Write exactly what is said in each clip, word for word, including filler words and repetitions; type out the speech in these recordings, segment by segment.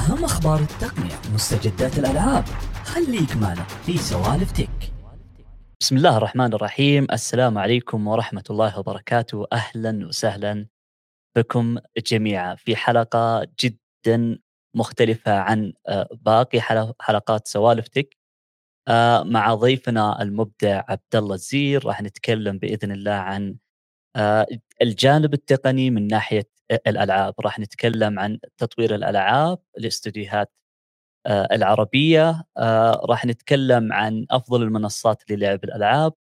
أهم أخبار التقنية، مستجدات الألعاب، خليك معنا في سوالف تك. بسم الله الرحمن الرحيم، السلام عليكم ورحمة الله وبركاته، أهلا وسهلا بكم جميعا في حلقة جدا مختلفة عن باقي حلقات سوالف تك مع ضيفنا المبدع عبدالله الزير. راح نتكلم بإذن الله عن الجانب التقني من ناحية الألعاب، راح نتكلم عن تطوير الألعاب للاستوديوهات العربية، راح نتكلم عن أفضل المنصات للعب الألعاب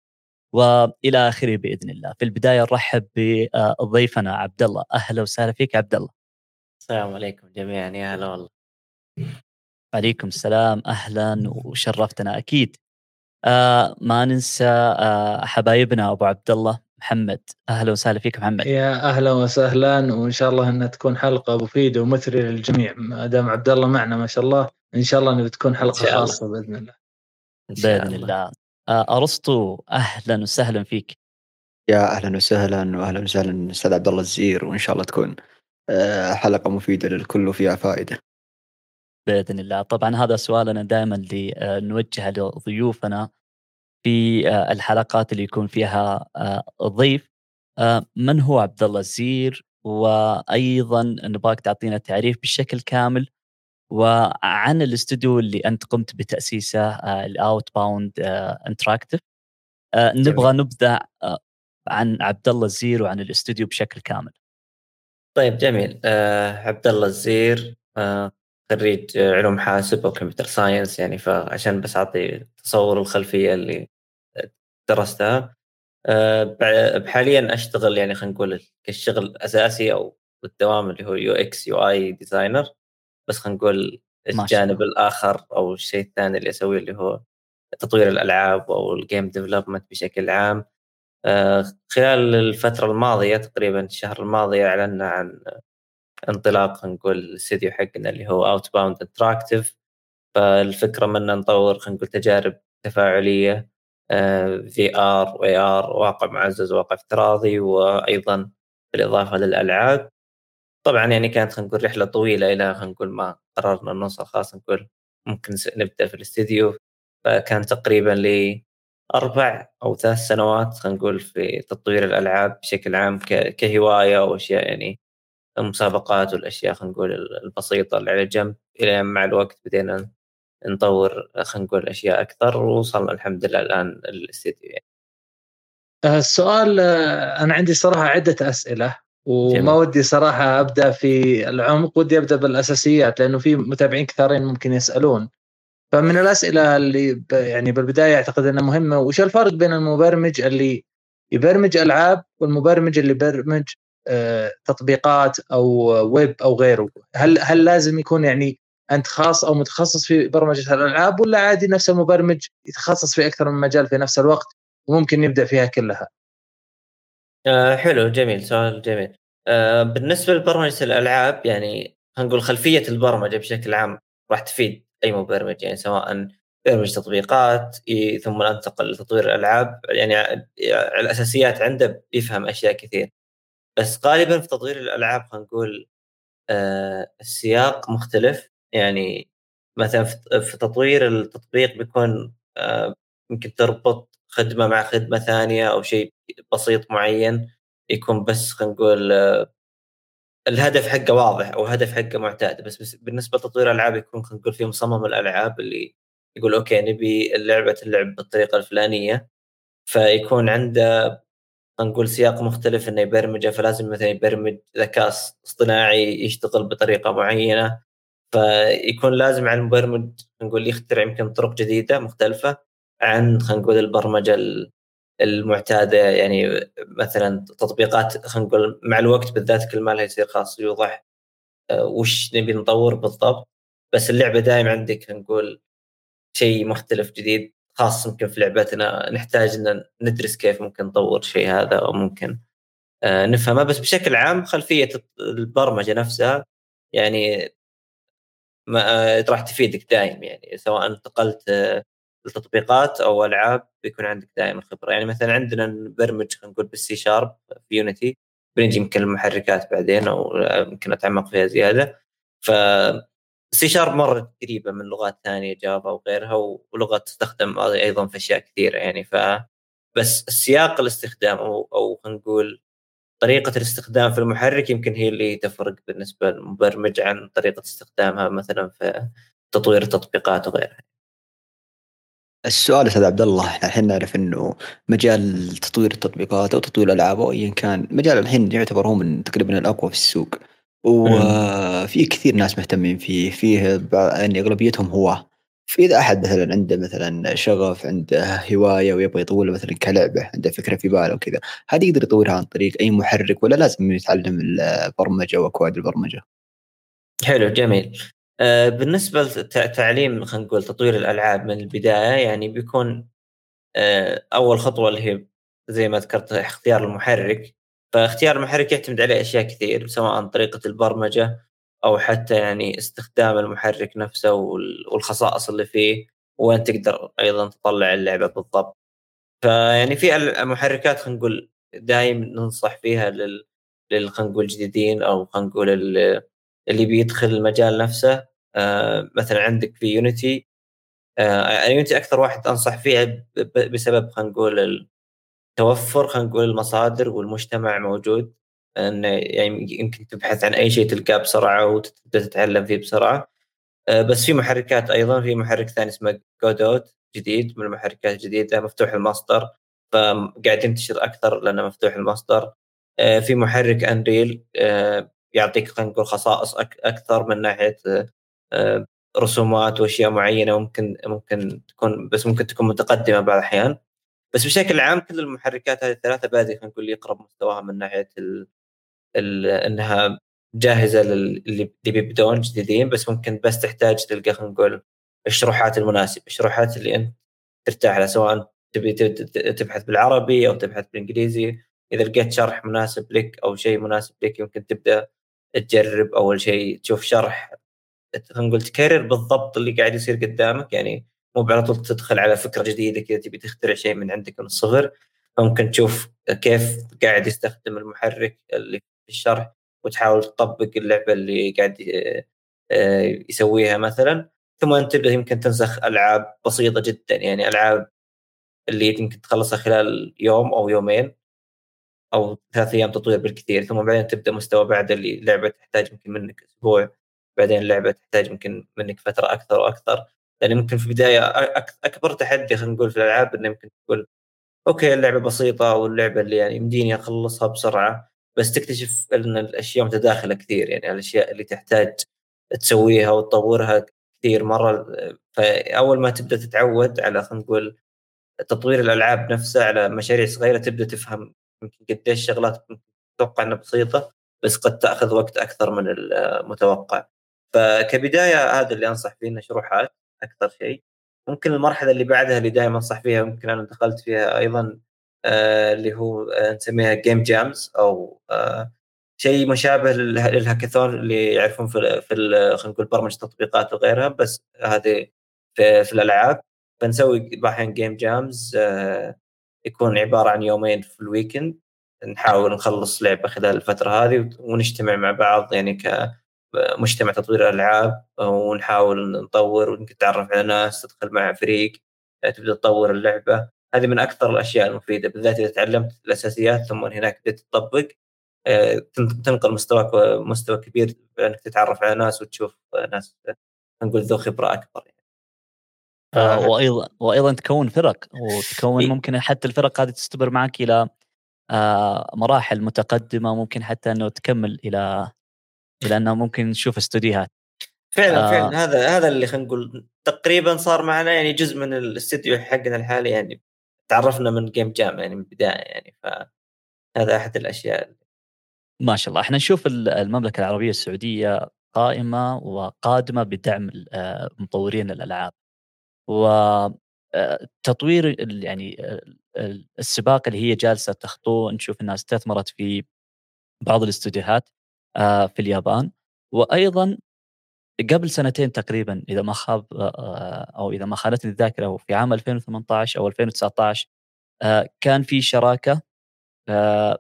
وإلى آخره بإذن الله. في البداية نرحب بضيفنا عبدالله، أهلا وسهلا فيك عبدالله. السلام عليكم جميعا، يا هلا والله. عليكم السلام، أهلا وشرفتنا أكيد. ما ننسى حبايبنا أبو عبدالله محمد، أهلا وسهلا فيك محمد. يا أهلا وسهلا، وإن شاء الله أنها تكون حلقة مفيدة ومثرية للجميع. ما دام عبد الله معنا ما شاء الله، إن شاء الله أنها بتكون حلقة خاصة بإذن الله. بإذن الله. أرسطو، أهلا وسهلا فيك. يا أهلا وسهلا وأهلا وسهلا أستاذ عبد الله الزير، وإن شاء الله تكون حلقة مفيدة للكل وفيها فائدة بإذن الله. طبعا هذا سؤالنا دائما اللي نوجهه لضيوفنا في الحلقات اللي يكون فيها ضيف، من هو عبدالله الزير، وأيضا نبغاك تعطينا تعريف بشكل كامل وعن الاستوديو اللي أنت قمت بتأسيسه Outbound Interactive. نبغى نبدأ عن عبدالله الزير وعن الاستوديو بشكل كامل. طيب جميل. عبدالله الزير خريج علوم حاسب وكمبيوتر ساينس، يعني فعشان بس أعطي تصور الخلفية اللي درستها. حاليا أشتغل، يعني خلينا نقول كالشغل الأساسي أو الدوام اللي هو يو إكس يو آي ديزاينر، بس خلينا نقول الجانب الآخر أو الشيء الثاني اللي أسويه اللي هو تطوير الألعاب أو الجيم ديفلوبمنت بشكل عام. خلال الفترة الماضية تقريبا الشهر الماضي أعلنا عن انطلاق نقول الاستديو حقنا اللي هو Outbound Interactive. فالفكرة مننا نطور نقول تجارب تفاعلية في آر و إيه آر، واقع معزز واقع افتراضي، وأيضا بالإضافة للألعاب. طبعا يعني كانت نقول رحلة طويلة إلى نقول ما قررنا النص الخاص نقول ممكن نبدأ في الاستديو. فكان تقريبا لأربع أو ثلاث سنوات نقول في تطوير الألعاب بشكل عام كهواية وأشياء، يعني المسابقات والأشياء خلينا نقول البسيطة اللي على جنب، إلى مع الوقت بدينا نطور خلينا نقول أشياء أكثر، ووصلنا الحمد لله الآن الاستديو. يعني السؤال، أنا عندي صراحة عدة أسئلة وما جميل. ودي صراحة أبدأ في العمق، ودي أبدأ بالأساسيات لأنه في متابعين كثيرين ممكن يسألون. فمن الأسئلة اللي يعني بالبداية أعتقد أنها مهمة، وش الفرق بين المبرمج اللي يبرمج ألعاب والمبرمج اللي يبرمج تطبيقات أو ويب أو غيره؟ هل هل لازم يكون يعني أنت خاص أو متخصص في برمجة الألعاب، ولا عادي نفس المبرمج يتخصص في أكثر من مجال في نفس الوقت وممكن يبدأ فيها كلها؟ آه حلو جميل، سؤال جميل. آه بالنسبة لبرمجة الألعاب، يعني هنقول خلفية البرمجة بشكل عام راح تفيد أي مبرمج، يعني سواء برمج تطبيقات ثم ننتقل لتطوير الألعاب، يعني الأساسيات عنده يفهم أشياء كثير. بس غالباً في تطوير الألعاب هنقول آه السياق مختلف، يعني مثلاً في تطوير التطبيق بيكون آه ممكن تربط خدمة مع خدمة ثانية أو شيء بسيط معين يكون، بس هنقول آه الهدف حقه واضح أو الهدف حقه معتاد. بس, بس بالنسبة لتطوير الألعاب يكون هنقول في مصمم الألعاب اللي يقول أوكي نبي اللعبة تلعب بالطريقة الفلانية، فيكون عنده نقول سياق مختلف إنه يبرمجه. فلازم مثلا يبرمج ذكاء اصطناعي يشتغل بطريقة معينة، فيكون لازم على المبرمج نقول يخترع يمكن طرق جديدة مختلفة عن خلينا نقول البرمجة المعتادة. يعني مثلا تطبيقات خلينا نقول مع الوقت بالذات كل ما لها يصير خاص يوضح وش نبي نطور بالضبط، بس اللعبة دائم عندك نقول شيء مختلف جديد خاص يمكن في لعبتنا، نحتاج أن ندرس كيف ممكن نطور شيء هذا أو ممكن نفهمه. بس بشكل عام خلفية البرمجة نفسها يعني ما راح تفيدك دائم، يعني سواء انتقلت لتطبيقات أو ألعاب بيكون عندك دائما خبرة. يعني مثلا عندنا نبرمج خلينا نقول بالسي شارب في يونيتي، بنجي يمكن المحركات بعدين أو يمكن أتعمق فيها زيادة. ف سي شارب مرة قريبة من لغات ثانية جافا وغيرها، ولغة تستخدم أيضا في أشياء كثيرة يعني. فبس السياق الاستخدام أو أو نقول طريقة الاستخدام في المحرك يمكن هي اللي تفرق بالنسبة للمبرمج عن طريقة استخدامها مثلا في تطوير تطبيقات وغيرها. السؤال هذا عبد الله، الحين نعرف إنه مجال تطوير التطبيقات أو تطوير الألعاب أو أيًا كان مجال الحين يعتبر هو من تقريبا الأقوى في السوق، وفي كثير ناس مهتمين فيه، فيه يعني أغلبيتهم هواه. فإذا أحد مثلا عنده مثلا شغف، عنده هواية ويبغى يطوله مثلا كلعبة، عنده فكرة في باله وكذا، هذا يقدر يطورها عن طريق أي محرك ولا لازم يتعلم البرمجة وأكواد البرمجة؟ حلو جميل. بالنسبة لتعليم خلينا نقول تطوير الألعاب من البداية، يعني بيكون أول خطوة اللي هي زي ما ذكرت اختيار المحرك. فاختيار المحرك يعتمد عليه أشياء كثير، سواء عن طريقة البرمجة أو حتى يعني استخدام المحرك نفسه والخصائص اللي فيه، وين تقدر أيضا تطلع اللعبة بالضبط. فيعني في المحركات خلينا نقول دائما ننصح فيها لل لل خلينا نقول جديدين أو خلينا نقول اللي بيدخل المجال نفسه. آه مثلا عندك في يونيتي، آه يونيتي أكثر واحد أنصح فيها بسبب خلينا نقول توفر خلينا نقول المصادر والمجتمع موجود، أن يعني يمكن تبحث عن أي شيء تلقاه بسرعة وتبدأ تتعلم فيه بسرعة. أه بس في محركات أيضا، في محرك ثاني اسمه Godot جديد، من المحركات الجديدة مفتوح المصدر، فقاعد ينتشر أكثر لأنه مفتوح المصدر. أه في محرك Unreal أه يعطيك خلينا نقول خصائص أك أكثر من ناحية أه رسومات وأشياء معينة، ممكن ممكن تكون بس ممكن تكون متقدمة بعض الأحيان. بس بشكل عام كل المحركات هذه الثلاثة بادئ خلينا نقول يقرب مستواها من ناحية ال إنها جاهزة للي بيبدون جديدين، بس ممكن بس تحتاج تلقى خلينا نقول الشروحات المناسبة، الشروحات اللي أنت ترتاح لها، سواء تبي تبحث بالعربي أو تبحث بالإنجليزي. إذا لقيت شرح مناسب لك أو شيء مناسب لك، يمكن تبدأ تجرب أول شيء، تشوف شرح خلينا نقول تكرر بالضبط اللي قاعد يصير قدامك، يعني مو على طول تدخل على فكرة جديدة كذا تبي تخترع شيء من عندك من الصفر. فممكن تشوف كيف قاعد يستخدم المحرك اللي الشرح وتحاول تطبق اللعبة اللي قاعد يسويها مثلا. ثم أنت يمكن تنسخ ألعاب بسيطة جدا، يعني ألعاب اللي يمكن تخلصها خلال يوم أو يومين أو ثلاث أيام تطوير بالكثير، ثم بعدين تبدأ مستوى بعد اللي لعبة تحتاج يمكن منك أسبوع، بعدين لعبة تحتاج يمكن منك فترة أكثر وأكثر. يعني ممكن في بداية أكبر تحدي خلينا نقول في الألعاب إنه ممكن تقول أوكي اللعبة بسيطة واللعبة اللي يعني يمديني أخلصها بسرعة، بس تكتشف أن الأشياء متداخلة كثير، يعني الأشياء اللي تحتاج تسويها وتطورها كثير مرة. فأول ما تبدأ تتعود على خلينا نقول تطوير الألعاب نفسها على مشاريع صغيرة، تبدأ تفهم يمكن قديش شغلات تتوقع أنها بسيطة بس قد تأخذ وقت أكثر من المتوقع. فكبداية هذا اللي أنصح فيه، إنه شروحات أكثر شيء. ممكن المرحلة اللي بعدها اللي دائما أنصح فيها، ممكن أنا دخلت فيها أيضا، آه اللي هو آه نسميها Game Jams أو آه شيء مشابه للهاكاثون اللي يعرفون في في خلينا نقول برمجة تطبيقات وغيرها، بس هذه في, في الألعاب. بنسوي بعض Game Jams آه يكون عبارة عن يومين في الويكند، نحاول نخلص لعبة خلال الفترة هذه ونجتمع مع بعض يعني كمجتمع تطوير الألعاب، ونحاول نطور ونتعرف على ناس، تدخل مع فريق تبدأ تطور اللعبة. هذه من أكثر الأشياء المفيدة، بالذات إذا تعلمت الأساسيات ثم هناك بدأت تطبق، تنقل مستواك مستوى كبير، لأنك تتعرف على ناس وتشوف ناس نقول ذو خبرة أكبر يعني. آه وأيضا وأيضا تكون فرق، وتكون ممكن حتى الفرق هذه تستمر معك إلى آه مراحل متقدمة، ممكن حتى إنه تكمل إلى إلى أنه ممكن نشوف استوديوهات. فعلا آه فعلا هذا هذا اللي خلينا نقول تقريبا صار معنا، يعني جزء من الاستوديو حقنا الحالي يعني تعرفنا من جيم جام يعني من البداية يعني. فهذا أحد الأشياء ما شاء الله. احنا نشوف المملكة العربية السعودية قائمة وقادمة بدعم مطورين الألعاب، وتطوير يعني السباق اللي هي جالسة تخطوه. نشوف الناس استثمرت في بعض الاستوديوهات في اليابان، وأيضا قبل سنتين تقريبا إذا ما خاب أو إذا ما خانتني الذاكرة، في عام ألفين وثمانية عشر أو ألفين وتسعة عشر كان في شراكة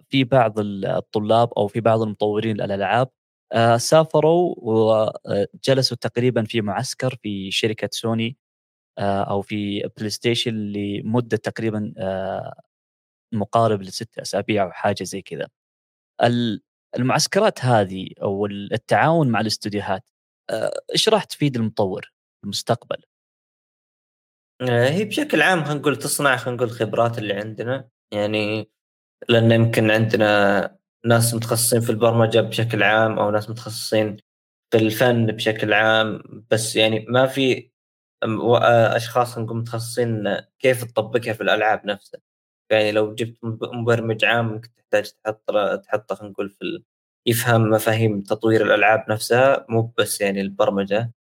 في بعض الطلاب أو في بعض المطورين الألعاب آه سافروا وجلسوا تقريبا في معسكر في شركة سوني آه أو في بلاي ستيشن لمدة تقريبا آه مقارب لست أسابيع أو حاجة زي كذا. المعسكرات هذه أو التعاون مع الاستوديوهات إيش راح تفيد المطور في المستقبل؟ هي بشكل عام هنقول تصنع هنقول خبرات اللي عندنا، يعني لأن يمكن عندنا ناس متخصصين في البرمجة بشكل عام أو ناس متخصصين في الفن بشكل عام، بس يعني ما في أشخاص هنقول متخصصين كيف تطبقها في الألعاب نفسها. يعني لو جبت مبرمج عام ممكن تحتاج تحط تحطه خلينا في يفهم مفاهيم تطوير الألعاب نفسها مو بس يعني البرمجة.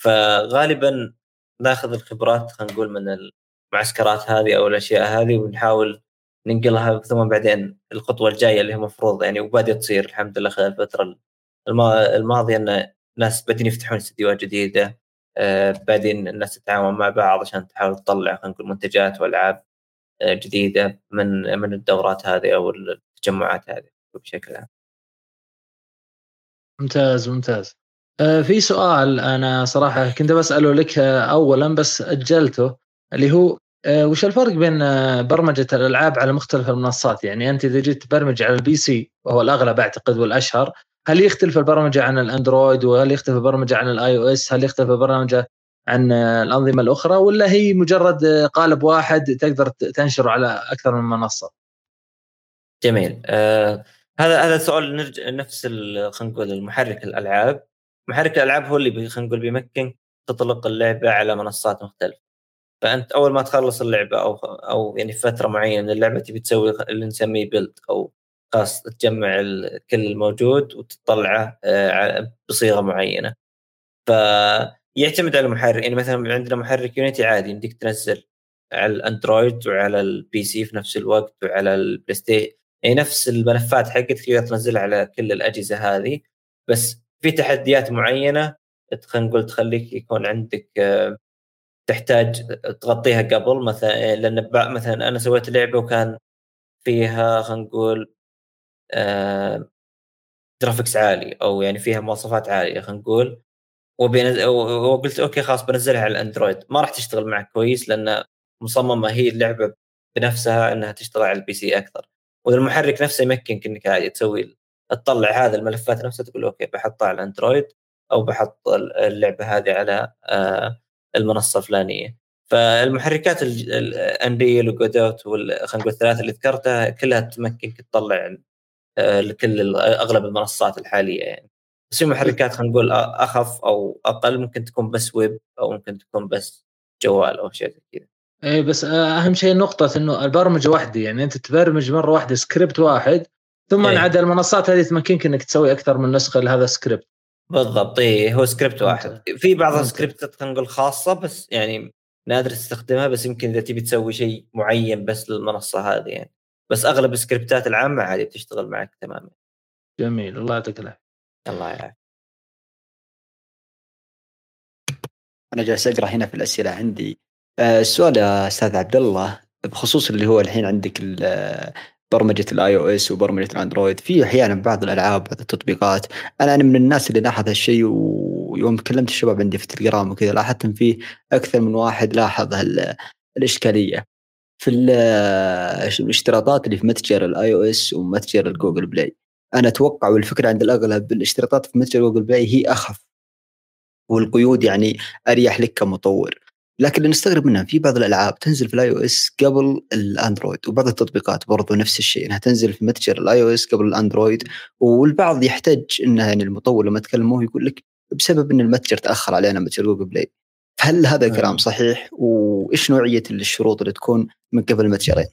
فغالبا ناخذ الخبرات خلينا نقول من المعسكرات هذه أو الأشياء هذه ونحاول ننقلها ثم بعدين الخطوة الجاية اللي هي مفروض يعني وبادئ تصير الحمد لله خلال الفترة الماضية أن الناس بادين يفتحون استديوهات جديدة، بادين الناس تتعاون مع بعض عشان تحاول تطلع خلينا نقول منتجات وألعاب جديدة من من الدورات هذه أو التجمعات هذه بشكل عام. ممتاز ممتاز. في سؤال أنا صراحة كنت بسأله لك أولا بس أجلته، اللي هو وش الفرق بين برمجة الألعاب على مختلف المنصات؟ يعني أنت إذا جيت تبرمج على البي سي وهو الأغلب أعتقد والأشهر، هل يختلف البرمجة عن الأندرويد؟ وهل يختلف البرمجة عن الآي أو إس؟ هل يختلف البرمجة عن الأنظمة الأخرى؟ ولا هي مجرد قالب واحد تقدر تنشره على أكثر من منصة؟ جميل. آه هذا هذا سؤال نرجع نفس خلينا نقول المحرك الألعاب. محرك الألعاب هو اللي خلينا نقول بيمكن تطلق اللعبة على منصات مختلفة. فأنت أول ما تخلص اللعبة أو أو يعني فترة معينة اللعبة تبي تسوي اللي نسميه بيلد أو خاص تجمع كل الموجود وتطلعه آه بصيغة معينة. ف يعتمد على المحرك، يعني مثلا عندنا محرك يونيتي عادي يمديك تنزل على الاندرويد وعلى البي سي في نفس الوقت وعلى البلاي ستيشن، يعني نفس الملفات حقتك تقدر تنزلها على كل الأجهزة هذه، بس في تحديات معينة خلينا نقول تخليك يكون عندك تحتاج تغطيها قبل، مثلا لأن مثلا أنا سويت لعبة وكان فيها خلينا نقول جرافيكس عالي أو يعني فيها مواصفات عالية خلينا نقول، وبينز... وقلت أوكي خلاص بنزلها على الأندرويد، ما راح تشتغل معك كويس لأن مصممة هي اللعبة بنفسها أنها تشتغل على البي سي أكثر، والمحرك نفسه يمكنك أنك عادي تسوي تطلع هذا الملفات نفسها تقول أوكي بحطها على الأندرويد أو بحط اللعبة هذه على المنصة الفلانية. فالمحركات الأنريل وجودوت والخنقول الثلاثة اللي ذكرتها كلها تمكنك تطلع لكل أغلب المنصات الحالية يعني. بس محركات خلينا نقول أخف أو أقل، ممكن تكون بس ويب أو ممكن تكون بس جوال أو شيء كذا. إيه بس أهم شيء نقطة إنه البرمجة واحدة، يعني أنت تبرمج مرة واحدة سكريبت واحد ثم إيه. عدا المنصات هذه تمكنك إنك تسوي أكثر من نسخة لهذا السكريبت. بالضبط إيه هو سكريبت واحد ممتع. في بعض السكريبتات خلينا نقول خاصة بس يعني نادر تستخدمها، بس يمكن إذا تبي تسوي شيء معين بس للمنصة هذه يعني، بس أغلب السكريبتات العامة عادي بتشتغل معك تمامًا. جميل الله يعطيك العافية. الله يعافيك. أنا جالس أقرأ هنا في الأسئلة عندي. السؤال يا أستاذ عبد الله بخصوص اللي هو الحين عندك برمجة الآي أو إس وبرمجة الأندرويد في أحيانًا بعض الألعاب بعض التطبيقات، أنا أنا من الناس اللي لاحظ هالشيء، ويوم كلمت الشباب عندي في تليجرام وكذا لاحظت إن فيه أكثر من واحد لاحظ هالإشكالية في الاشتراطات اللي في متجر الآي أو إس ومتجر الجوجل بلاي. أنا أتوقع والفكرة عند الأغلب الاشتراطات في متجر جوجل بلاي هي أخف والقيود يعني أريح لك كمطور، لكن اللي نستغرب منها في بعض الألعاب تنزل في الآي أو إس قبل الأندرويد، وبعض التطبيقات برضو نفس الشيء أنها تنزل في متجر الآي أو إس قبل الأندرويد، والبعض يحتاج أنها يعني المطور لما تكلموه يقول لك بسبب أن المتجر تأخر علينا متجر جوجل بلاي. هل هذا أه. كلام صحيح؟ وإيش نوعية الشروط اللي تكون من قبل المتجرين؟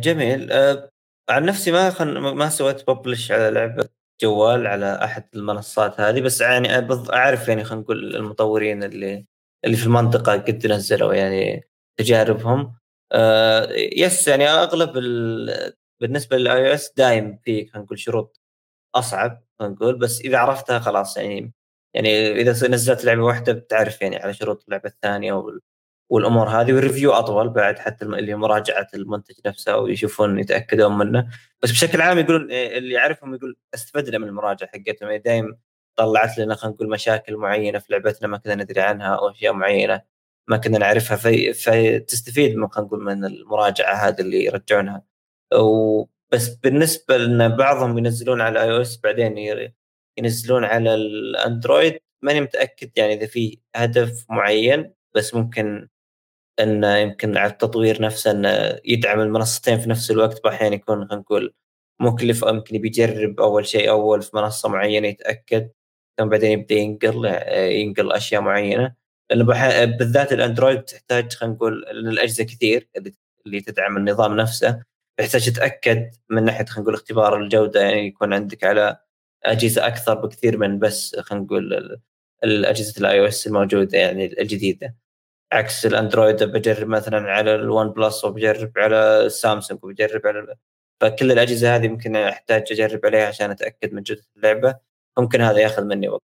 جميل. أه عن نفسي ما خن... ما سويت ببلش على لعبة جوال على أحد المنصات هذه، بس يعني أبض... أعرف يعني خلينا نقول المطورين اللي اللي في المنطقة قد نزلوا يعني تجاربهم. آه يس يعني أغلب ال... بالنسبة للآي إس دايم في خلينا نقول شروط أصعب خلينا نقول، بس إذا عرفتها خلاص يعني يعني إذا نزلت لعبة واحدة بتعرف يعني على شروط اللعبة الثانية والأمور هذه، والريفيو أطول بعد حتى اللي مراجعة المنتج نفسه ويشوفون يتأكدون منه. بس بشكل عام يقولون اللي يعرفهم يقول استفدنا من المراجعة حقتهم، دايم طلعت لنا خلينا نقول مشاكل معينة في لعبتنا ما كنا ندري عنها أو أشياء معينة ما كنا نعرفها، في فتستفيد من خلينا نقول من المراجعة هذه اللي يرجعونها. وبس بالنسبة لأن بعضهم ينزلون على آي أو إس بعدين ينزلون على الأندرويد، ماني متأكد يعني إذا في هدف معين، بس ممكن أن يمكن على التطوير نفسه أن يدعم المنصتين في نفس الوقت، بأحيان يكون خلينا نقول مكلف، أو يمكن بيجرب أول شيء أول في منصة معينة يتأكد ثم بعدين يبدأ ينقل ينقل أشياء معينة، لأن بالذات الأندرويد تحتاج خلينا نقول الأجزاء كثير اللي تدعم النظام نفسه، يحتاج تتأكد من ناحية خلينا نقول اختبار الجودة، يعني يكون عندك على أجهزة أكثر بكثير من بس خلينا نقول الأجهزة الآي أو إس الموجودة يعني الجديدة، عكس الأندرويد بجرب مثلا على الون بلس وبجرب على سامسونج وبجرب على، فكل الأجهزة هذه ممكن أحتاج أجرب عليها عشان أتأكد من جودة اللعبة، ممكن هذا يأخذ مني وقت.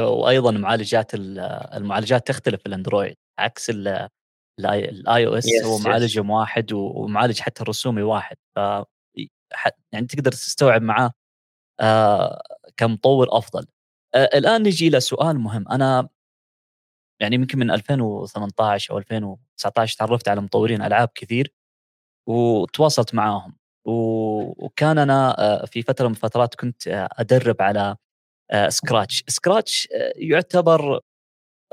وأيضا معالجات المعالجات تختلف في الأندرويد عكس الآي أو إس، هو معالج واحد ومعالج حتى الرسومي واحد، ف يعني تقدر تستوعب معاه كمطور أفضل. الآن نجي إلى سؤال مهم، أنا يعني يمكن من ألفين وثمانية عشر أو ألفين وتسعة عشر تعرفت على مطورين ألعاب كثير وتواصلت معاهم، وكان أنا في فترة من فترات كنت أدرب على سكراتش. سكراتش يعتبر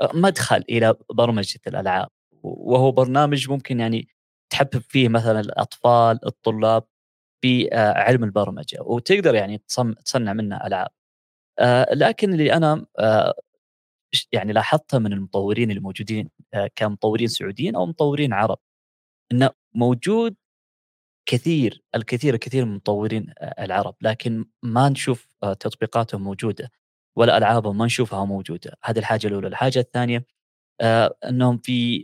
مدخل إلى برمجة الألعاب، وهو برنامج ممكن يعني تحبب فيه مثلا الأطفال الطلاب في علم البرمجة، وتقدر يعني تصنع منه ألعاب. لكن اللي أنا يعني لاحظتها من المطورين الموجودين كمطورين سعوديين أو مطورين عرب، إنه موجود كثير الكثير الكثير من المطورين العرب، لكن ما نشوف تطبيقاتهم موجودة ولا ألعابهم ما نشوفها موجودة. هذه الحاجة الأولى. الحاجة الثانية أنهم في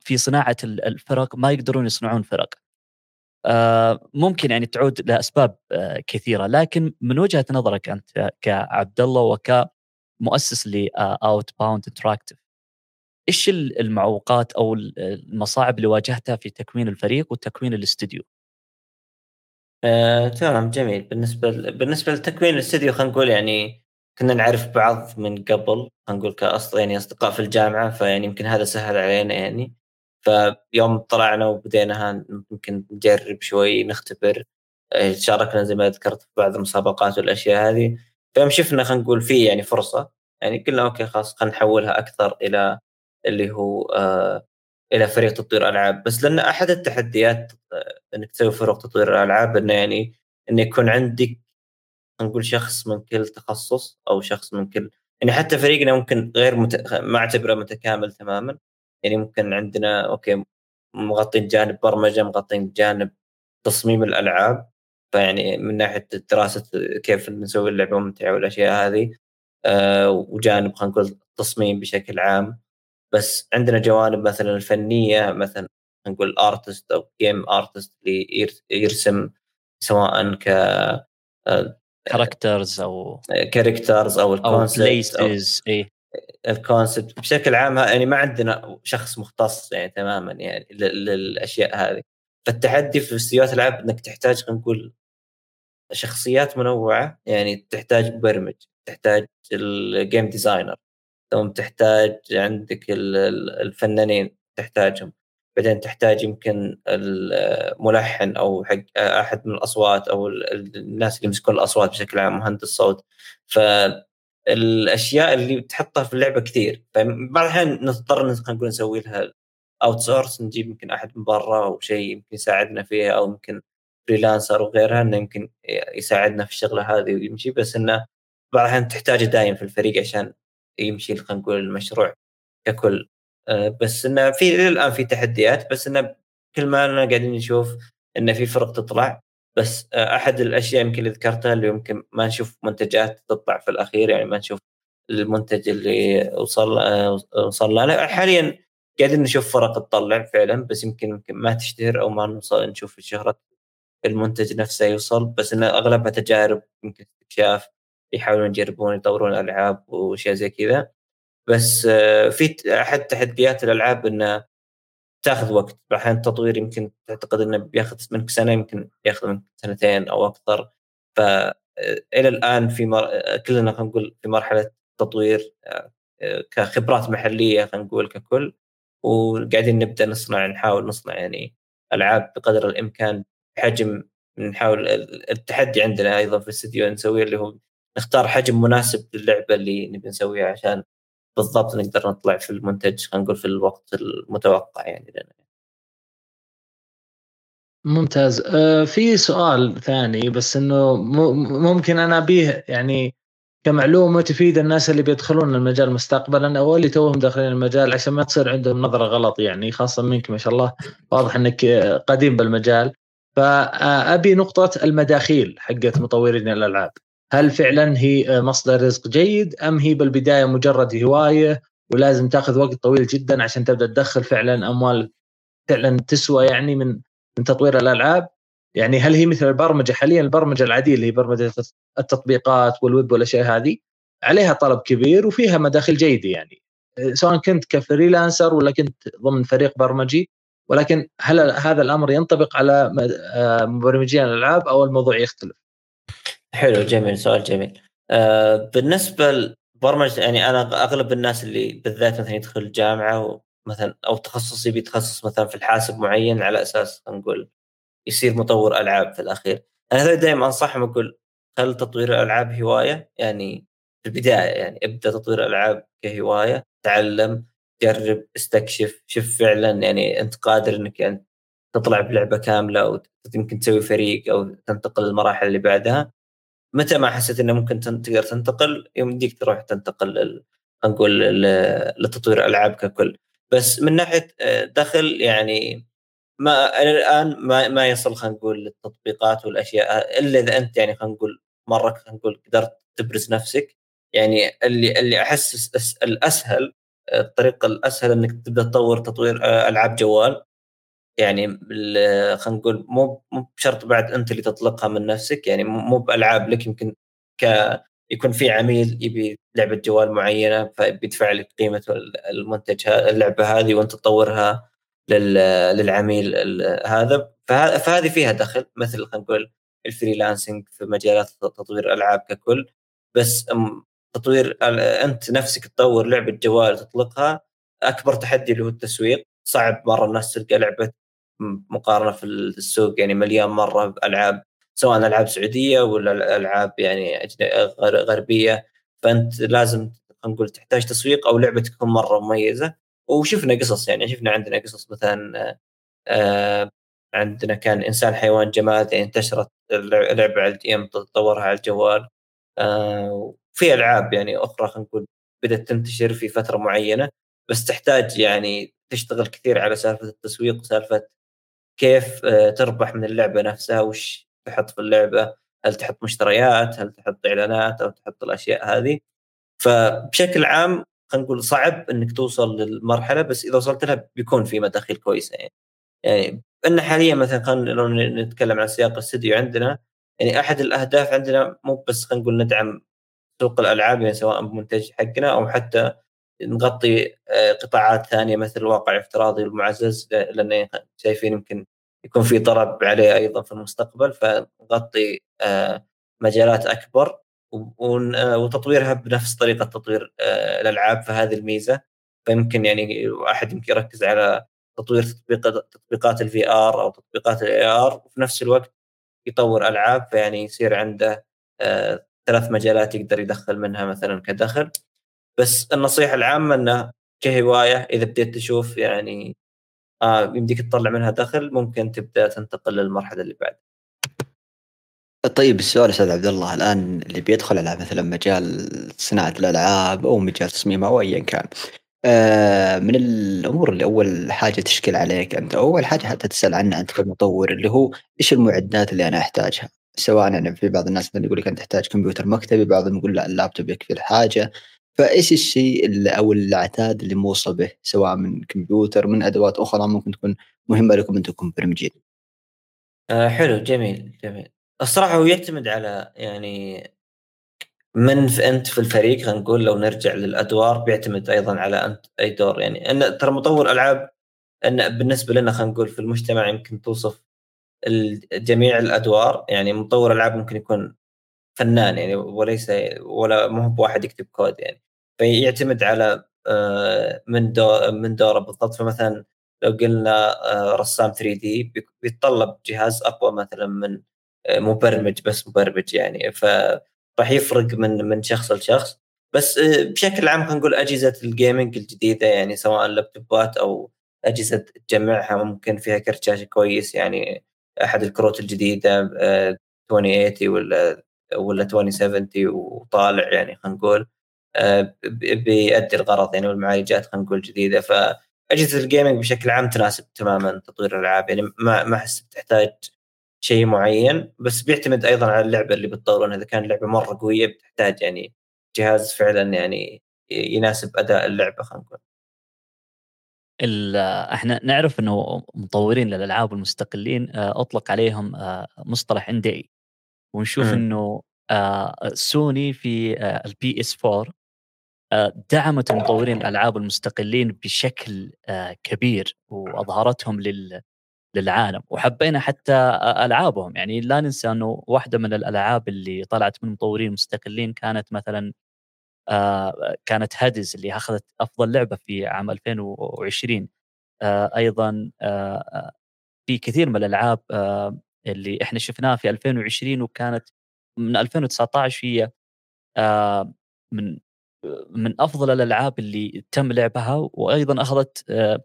في صناعة الفرق ما يقدرون يصنعون فرق، ممكن يعني تعود لأسباب كثيرة، لكن من وجهة نظرك أنت كعبد الله وكمؤسس ل Outbound Interactive، إيش المعوقات أو المصاعب اللي واجهتها في تكوين الفريق وتكوين الاستوديو؟ آه، تمام جميل. بالنسبة بالنسبة لتكوين الاستوديو خلينا نقول يعني كنا نعرف بعض من قبل، خلينا نقول كأصل يعني أصدقاء في الجامعة، فيعني يمكن هذا سهل علينا يعني. فيوم طلعنا وبدينا ممكن نجرب شوي نختبر، شاركنا زي ما ذكرت في بعض المسابقات والأشياء هذه، فيوم شفنا خلينا نقول فيه يعني فرصة، يعني قلنا أوكي خلاص خلينا نحولها أكثر إلى اللي هو آه إلى فريق تطوير ألعاب. بس لأن أحد التحديات إنك تسوي فريق تطوير الألعاب إنه يعني إنه يكون عندك نقول شخص من كل تخصص أو شخص من كل، يعني حتى فريقنا ممكن غير مت... ما أعتبره متكامل تماماً، يعني ممكن عندنا أوكي مغطين جانب برمجة، مغطين جانب تصميم الألعاب، فيعني من ناحية دراسة كيف نسوي اللعبة ممتعة والأشياء هذه، آه وجانب خلينا نقول التصميم بشكل عام. بس عندنا جوانب مثلا الفنية، مثلا نقول ارتست او جيم ارتست اللي يرسم سواء ك كاركترز او كاركترز او الكونسبت اي الكونسبت بشكل عام، يعني ما عندنا شخص مختص يعني تماما يعني للاشياء هذه. فالتحدي في استديوهات العاب انك تحتاج خلينا نقول شخصيات منوعة، يعني تحتاج مبرمج، تحتاج الجيم ديزاينر، ثم تحتاج عندك الفنانين تحتاجهم، بعدين تحتاج يمكن الملحن أو حق أحد من الأصوات أو الناس اللي يمسكون الأصوات بشكل عام، مهندس صوت. فالأشياء اللي تحطها في اللعبة كثير، فبعض الأحيان نضطر نقول نسوي لها outsource، نجيب يمكن أحد من برا أو شيء يمكن يساعدنا فيها، أو يمكن فريلانسر وغيرها إنه يمكن يساعدنا في الشغلة هذه ويمشي. بس إنه بعض الأحيان تحتاج دايم في الفريق عشان يمشي خلينا نقول المشروع ككل. بس إنه في الآن في تحديات، بس إنه كل ما أنا قاعدين نشوف إنه في فرق تطلع. بس أحد الأشياء يمكن اللي ذكرتها اللي يمكن ما نشوف منتجات تطلع في الأخير، يعني ما نشوف المنتج اللي وصل وصل لنا حاليا، قاعدين نشوف فرق تطلع فعلا، بس يمكن يمكن ما تشتهر أو ما نوصل نشوف الشهرة المنتج نفسه يوصل. بس إنه أغلبها تجارب، يمكن استكشاف، يحاولون يجربون يطورون ألعاب وشيء زي كذا. بس في احد تحديات الالعاب انه تاخذ وقت احيانا. التطوير يمكن تعتقد انه بياخذ منك سنه، يمكن ياخذ منك سنتين او اكثر. فالى الان في مر... كلنا خلينا نقول في مرحله تطوير كخبرات محليه، خلينا نقول ككل، وقاعدين نبدا نصنع نحاول نصنع يعني العاب بقدر الامكان بحجم، نحاول التحدي عندنا ايضا في الاستديو نسويه اللي هو نختار حجم مناسب للعبه اللي نبي نسويها عشان بالضبط نقدر نطلع في المنتج خلينا نقول في الوقت المتوقع يعني لنا. ممتاز. آه في سؤال ثاني بس انه ممكن انا بيه يعني كمعلومه تفيد الناس اللي بيدخلون المجال مستقبلا او اللي توهم داخلين المجال عشان ما تصير عندهم نظره غلط يعني، خاصه منك ما شاء الله واضح انك قديم بالمجال. فأبي نقطة المداخيل حقت مطورين الألعاب، هل فعلا هي مصدر رزق جيد أم هي بالبداية مجرد هواية ولازم تأخذ وقت طويل جدا عشان تبدأ تدخل فعلا أموال فعلا تسوى يعني من من تطوير الألعاب؟ يعني هل هي مثل البرمجة حاليا، البرمجة العادية اللي هي برمجة التطبيقات والويب والأشياء هذه عليها طلب كبير وفيها مداخل جيدة يعني، سواء كنت كفريلانسر ولا كنت ضمن فريق برمجي، ولكن هل هذا الأمر ينطبق على مبرمجين الألعاب أو الموضوع يختلف؟ حلو، جميل، سؤال جميل. أه بالنسبة لبرمجة يعني أنا أغلب الناس اللي بالذات مثلا يدخل الجامعة مثلا أو تخصصي بيتخصص مثلا في الحاسب معين على أساس نقول يصير مطور ألعاب في الأخير، أنا دائما أنصحهم أقول خل تطوير الألعاب هواية يعني في البداية، يعني ابدأ تطوير الألعاب كهواية، تعلم، جرب، استكشف، شوف فعلا يعني أنت قادر إنك يعني تطلع بلعبة كاملة أو يمكن تسوي فريق أو تنتقل للمراحل اللي بعدها. متى ما حسيت إنه ممكن تقدر تنتقل يمديك تروح تنتقل نقول لتطوير الألعاب ككل. بس من ناحية دخل يعني ما الآن ما ما يصل خلينا نقول للتطبيقات والأشياء إلا إذا أنت يعني خلينا نقول مرة خلينا نقول قدرت تبرز نفسك. يعني اللي اللي أحس الأسهل، الطريقة الأسهل إنك تبدأ تطور تطوير ألعاب جوال، يعني خلينا نقول مو مو بشرط بعد أنت اللي تطلقها من نفسك، يعني مو بألعاب لك، يمكن ك يكون في عميل يبي لعبة جوال معينة فبيدفع لك قيمة المنتج اللعبة هذه وأنت تطورها لل للعميل هذا، فه فهذه فيها دخل مثل خلينا نقول الفريلانسنج في مجالات تطوير الألعاب ككل. بس تطوير أنت نفسك تطور لعبة جوال تطلقها أكبر تحدي اللي هو التسويق، صعب مرة الناس تلقى لعبة مقارنة في السوق، يعني مليان مرة بألعاب سواء ألعاب سعودية ولا ألعاب يعني غربية، فأنت لازم نقول تحتاج تسويق أو لعبة تكون مرة مميزة. وشفنا قصص يعني شفنا عندنا قصص مثلا آه عندنا كان إنسان حيوان جماد يعني انتشرت لعبة على الدي إم تطورها على الجوال. آه في ألعاب يعني أخرى خلينا نقول بدأت تنتشر في فترة معينة بس تحتاج يعني تشتغل كثير على سالفة التسويق وسالفة كيف تربح من اللعبة نفسها، وش تحط في اللعبة، هل تحط مشتريات، هل تحط إعلانات، أو تحط الأشياء هذه. فبشكل عام خلينا نقول صعب إنك توصل للمرحلة، بس إذا وصلت لها بيكون في مداخيل كويسة يعني. يعني إن حاليا مثلا خلينا نتكلم عن سياق الاستديو عندنا، يعني أحد الأهداف عندنا مو بس خلينا نقول ندعم سوق الألعاب يعني سواء بمنتج حقنا أو حتى نغطي قطاعات ثانية مثل الواقع الافتراضي المعزز، لأن شايفين يمكن يكون في طلب عليه أيضا في المستقبل، فنغطي مجالات أكبر وتطويرها بنفس طريقة تطوير الألعاب، فهذه الميزة. فيمكن يعني أحد يمكن يركز على تطوير تطبيقات ال في آر أو تطبيقات ال إيه آر وفي نفس الوقت يطور ألعاب، فيعني يصير عنده ثلاث مجالات يقدر يدخل منها مثلا كدخل. بس النصيحة العامة أنه كهواية إذا بديت تشوف يعني آه يمديك تطلع منها دخل، ممكن تبدأ تنتقل للمرحلة اللي بعد. طيب السؤال أستاذ عبد الله، الآن اللي بيدخل على مثلا مجال صناعة الألعاب أو مجال تصميمها أو أيا كان، آه من الأمور اللي أول حاجة تشكل عليك أنت، أول حاجة حتى تسأل عنها أنت كمطور اللي هو إيش المعدات اللي أنا أحتاجها، سواء يعني في بعض الناس اللي يقول لك أنت تحتاج كمبيوتر مكتبي، بعضهم يقول لا اللابتوب يكفي الحاجة. فإيش الشيء اللي أو العتاد اللي موصى به سواء من كمبيوتر من أدوات أخرى ممكن تكون مهمة لكم أنتم برمجين؟ آه حلو، جميل جميل. الصراحة هو يعتمد على يعني من في أنت في الفريق، خلينا نقول لو نرجع للأدوار بيعتمد أيضاً على أنت أي دور. يعني أن ترى مطور ألعاب أن بالنسبة لنا خلينا نقول في المجتمع يمكن توصف جميع الأدوار. يعني مطور ألعاب ممكن يكون فنان يعني وليس ولا مو بواحد يكتب كود يعني، فيعتمد على من دور من دوره بالضبط. فمثلاً لو قلنا رسام ثري دي بيتطلب جهاز أقوى مثلاً من مبرمج بس مبرمج يعني، ف راح يفرق من من شخص لشخص. بس بشكل عام نقول أجهزة الجيمينج الجديدة يعني سواء لابتوبات أو أجهزة تجمعها ممكن فيها كرت شاشة كويس، يعني أحد الكروت الجديدة عشرين ثمانين ولا ولا عشرين سبعين وطالع، يعني نقول بيؤدي الغرض يعني، والمعالجات نقول جديدة. فأجهزة الجيمينج بشكل عام تناسب تماما تطوير الألعاب، يعني ما ما أحس تحتاج شيء معين. بس بيعتمد أيضاً على اللعبة اللي بتطورونها، إذا كان اللعبة مرة قوية بتحتاج يعني جهاز فعلاً يعني يناسب أداء اللعبة. خلينا نقول إحنا نعرف إنه مطورين للألعاب المستقلين أطلق عليهم مصطلح إندي، ونشوف م. إنه سوني في البي اس فور دعمت مطورين الألعاب المستقلين بشكل كبير وأظهرتهم لل للعالم، وحبينا حتى ألعابهم. يعني لا ننسى أنه واحدة من الألعاب اللي طلعت من مطورين مستقلين كانت مثلا آه كانت هادز اللي أخذت أفضل لعبة في عام ألفين وعشرين. آه أيضا آه في كثير من الألعاب آه اللي إحنا شفناها في ألفين وعشرين، وكانت من ألفين وتسعة عشر هي آه من من أفضل الألعاب اللي تم لعبها، وأيضا أخذت آه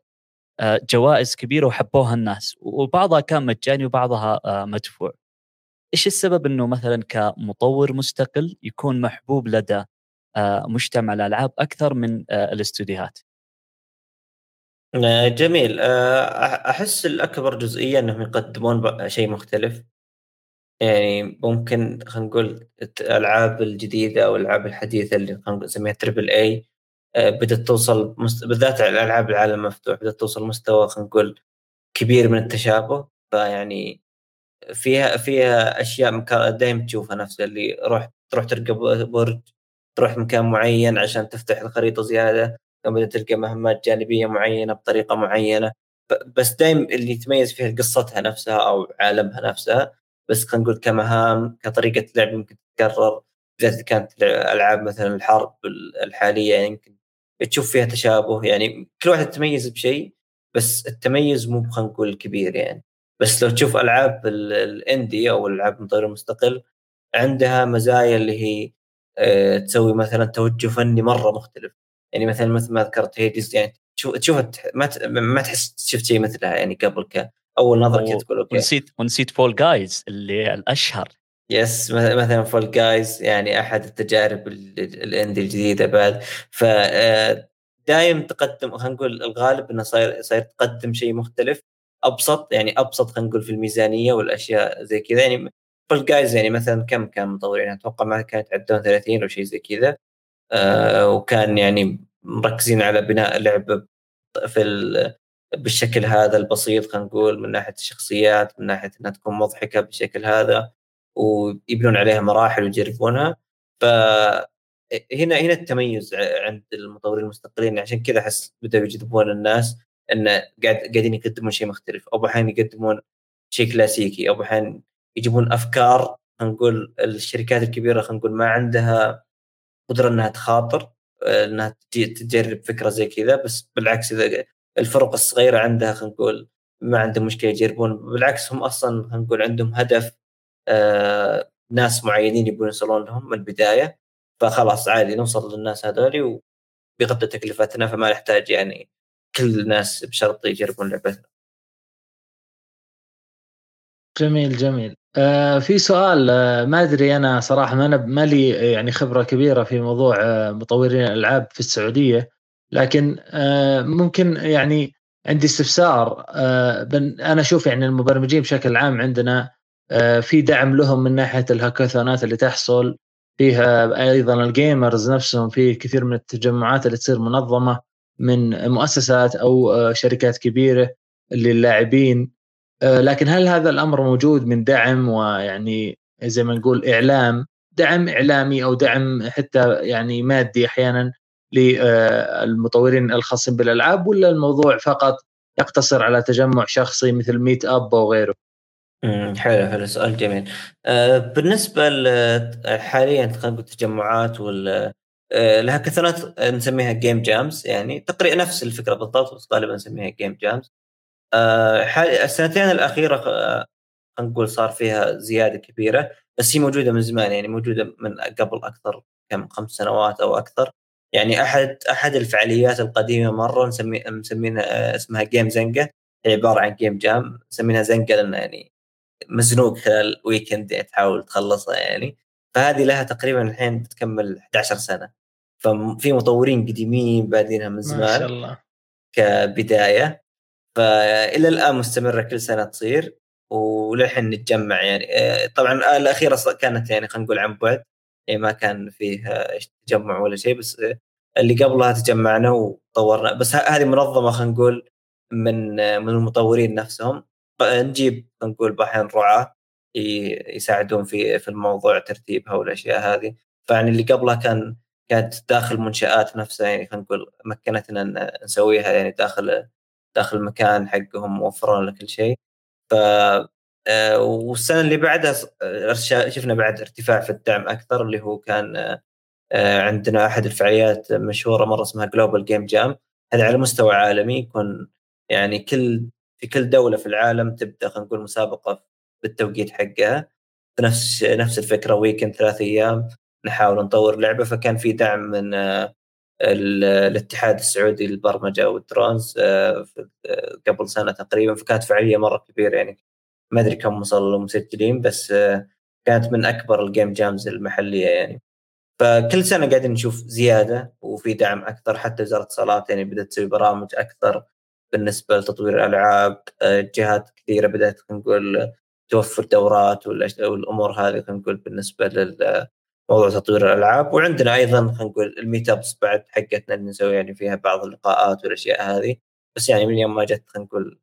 جوائز كبيرة وحبوها الناس، وبعضها كان مجاني وبعضها مدفوع. إيش السبب أنه مثلا كمطور مستقل يكون محبوب لدى مجتمع الألعاب أكثر من الاستوديوهات؟ جميل. أحس الأكبر جزئية أنهم يقدمون شيء مختلف، يعني ممكن خلينا نقول الألعاب الجديدة أو الألعاب الحديثة اللي خلينا نسميها تريبل أي بدأت توصل مست... بالذات الألعاب العالم مفتوح بدأت توصل مستوى خلينا نقول كبير من التشابه. فيعني فيها فيها أشياء مكان دائما تشوفها نفسها، اللي روح تروح تركب برج، تروح مكان معين عشان تفتح الخريطة زيادة، بدأت تلقى مهمات جانبية معينة بطريقة معينة. بس دائما اللي يتميز فيها قصتها نفسها أو عالمها نفسها، بس خلينا نقول كمهام كطريقة لعب ممكن تتكرر. إذا كانت ألعاب مثلا الحرب الحالية يعني يمكن تشوف فيها تشابه، يعني كل واحد تميز بشيء بس التميز مو خلينا نقول كبير يعني. بس لو تشوف ألعاب الاندي أو الألعاب مطور مستقل عندها مزايا اللي هي أه تسوي مثلا توجه فني مرة مختلف، يعني مثلا مثل ما ذكرت هيديز، يعني تشوفها ما ما تحس شفت شيء مثلها يعني قبل كأول نظرة كده تقول أوكي. ونسيت ونسيت فول جايز اللي الأشهر. يس مثلا فول جايز يعني أحد التجارب الاندي الجديدة بعد. فدايم تقدم خلينا نقول الغالب إنه صاير صاير تقدم شيء مختلف أبسط، يعني أبسط خلينا نقول في الميزانية والأشياء زي كذا. يعني فول جايز يعني مثلا كم كان مطورين، أتوقع ما كانت عدون ثلاثين أو شيء زي كذا، وكان يعني مركزين على بناء اللعبة في بالشكل هذا البسيط خلينا نقول، من ناحية الشخصيات، من ناحية أنها تكون مضحكة بالشكل هذا، ويبنون عليها مراحل ويجربونها. فهنا هنا التميز عند المطورين المستقلين، عشان كذا أحس بدأوا يجذبون الناس أن قاعد قاعدين يقدمون شيء مختلف. أو أحيانا يقدمون شيء كلاسيكي، أو أحيانا يجيبون أفكار نقول الشركات الكبيرة نقول ما عندها قدرة أنها تخاطر أنها تجرب فكرة زي كذا. بس بالعكس إذا الفرق الصغيرة عندها نقول ما عندهم مشكلة يجربون، بالعكس هم أصلا نقول عندهم هدف آه، ناس معينين يبون يوصلون لهم من البداية، فخلاص عادي نوصل للناس هذولي وبيغطوا تكلفتنا، فما نحتاج يعني كل الناس بشرط يجربون لعبتنا. جميل جميل. آه في سؤال آه ما أدري أنا صراحة ما أنا مالي يعني خبرة كبيرة في موضوع آه مطورين الألعاب في السعودية، لكن آه ممكن يعني عندي استفسار. آه أنا أشوف يعني المبرمجين بشكل عام عندنا في دعم لهم من ناحية الهاكاثونات اللي تحصل فيها، أيضا الجيمرز نفسهم في كثير من التجمعات اللي تصير منظمة من مؤسسات أو شركات كبيرة للاعبين. لكن هل هذا الأمر موجود من دعم ويعني زي ما نقول إعلام دعم إعلامي أو دعم حتى يعني مادي أحيانا للمطورين الخاصين بالألعاب، ولا الموضوع فقط يقتصر على تجمع شخصي مثل ميت أب أو غيره؟ حلو حلو، سؤال جميل. بالنسبة حاليا تقريبا التجمعات وال لها كثرات نسميها جيم جامز، يعني تقريبا نفس الفكرة بالضبط غالبا نسميها جيم جامز. السنتين الأخيرة نقول صار فيها زيادة كبيرة، بس هي موجودة من زمان، يعني موجودة من قبل أكثر كم خمس سنوات أو أكثر. يعني أحد أحد الفعاليات القديمة مرة نسمي نسمينا اسمها جيم زنقة، عبارة عن جيم جام، نسميها زنقة لأن يعني مزنوق خلال ويكند تحاول تخلصها يعني. فهذه لها تقريبا الحين بتكمل إحدى عشرة سنة، ففي مطورين قديمين بادينها من زمان ما شاء الله كبداية، فإلى الآن مستمرة كل سنة تصير ولحين نتجمع. يعني طبعا الأخيرة كانت يعني خلينا نقول عن بعد، يعني ما كان فيها تجمع ولا شيء، بس اللي قبلها تجمعنا وطورنا. بس هذه منظمة خلينا نقول من من المطورين نفسهم، نجيب نقول بحين رعاة يساعدون في في الموضوع ترتيبها والأشياء هذه. فعني اللي قبلها كان كانت داخل منشآت نفسها، يعني خلينا نقول مكنتنا نسويها يعني داخل داخل المكان حقهم، وفرنا لكل شيء. ف والسنة اللي بعدها شفنا بعد ارتفاع في الدعم أكثر، اللي هو كان عندنا أحد الفعاليات مشهورة مرة اسمها Global Game Jam. هذا على مستوى عالمي، يكون يعني كل في كل دولة في العالم تبدأ خلينا نقول مسابقة بالتوقيت حقها نفس نفس الفكرة، ويكند ثلاث أيام نحاول نطور لعبة. فكان في دعم من الاتحاد السعودي للبرمجة والدرونز قبل سنة تقريبا، فكانت فعالية مرة كبيرة، يعني ما أدري كم وصلوا مسجلين، بس كانت من أكبر الجيم جامز المحلية يعني. فكل سنة قاعدين نشوف زيادة وفي دعم أكثر، حتى وزارة الصلاة يعني بدأت تسوي برامج أكثر بالنسبة لتطوير الألعاب. جهات كثيرة بدأت نقول توفر دورات والأمور هذه نقول بالنسبة لموضوع تطوير الألعاب. وعندنا أيضا نقول الميتابس بعد حقتنا اللي نسوي يعني فيها بعض اللقاءات والأشياء هذه، بس يعني من يوم ما جت نقول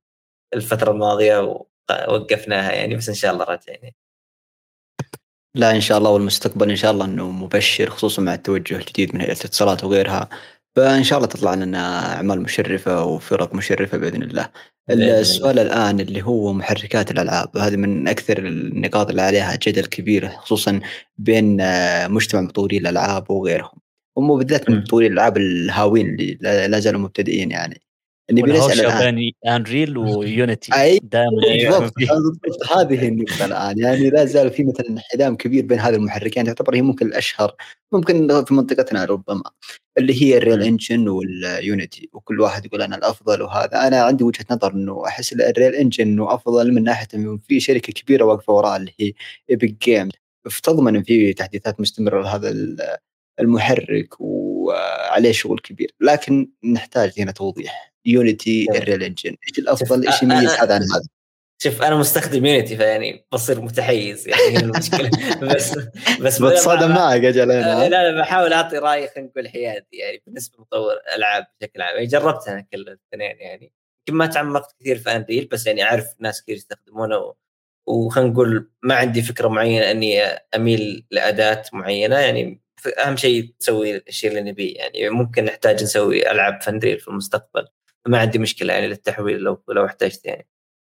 الفترة الماضية و وقفناها يعني، بس إن شاء الله راجعين. لا إن شاء الله، والمستقبل إن شاء الله إنه مبشر، خصوصا مع التوجه الجديد من هيئة الاتصالات وغيرها، فإن شاء الله تطلع لنا أعمال مشرفة وفرق مشرفة بإذن الله. السؤال الآن اللي هو محركات الألعاب، هذه من أكثر النقاط اللي عليها جدل كبير، خصوصا بين مجتمع مطوري الألعاب وغيرهم، ومو بالذات من مطوري الألعاب الهاوين اللي لا زالوا مبتدئين يعني. والهوشة بين أنريل ويونيتي دائما هذه النقطة الآن، يعني لا زال في مثلا انحدام كبير بين هذه المحركين، تعتبر هي ممكن الأشهر ممكن في منطقتنا ربما، اللي هي الريل إنجن واليونيتي. وكل واحد يقول أنا الأفضل، وهذا أنا عندي وجهة نظر إنه أحس الريل إنجن إنه أفضل، من ناحية إنه في شركة كبيرة واقفة وراء اللي هي إيبك جيمز، فتضمن إن في تحديثات مستمرة لهذا المحرك وعليه شغل كبير. لكن نحتاج هنا توضيح، يونيتي الريل انجن ايش الافضل، ايش يميز هذا عن هذا؟ شوف انا مستخدم يونيتي، فيعني بصير متحيز يعني المشكله بس بس بتصادم معك اجل انا. لا لا، بحاول اعطي رايي خلينا نقول حيادي يعني بالنسبه لمطور العاب بشكل عام. جربتها انا كل الاثنين يعني، يمكن ما تعمقت كثير في انريل، بس يعني اعرف ناس كثير يستخدمونه، وخلينا نقول ما عندي فكره معينه اني اميل لاداه معينه. يعني اهم شيء تسوي الشيء اللي نبيه، يعني ممكن نحتاج نسوي العاب في انريل في المستقبل، ما عندي مشكلة يعني للتحويل لو لو احتجت يعني،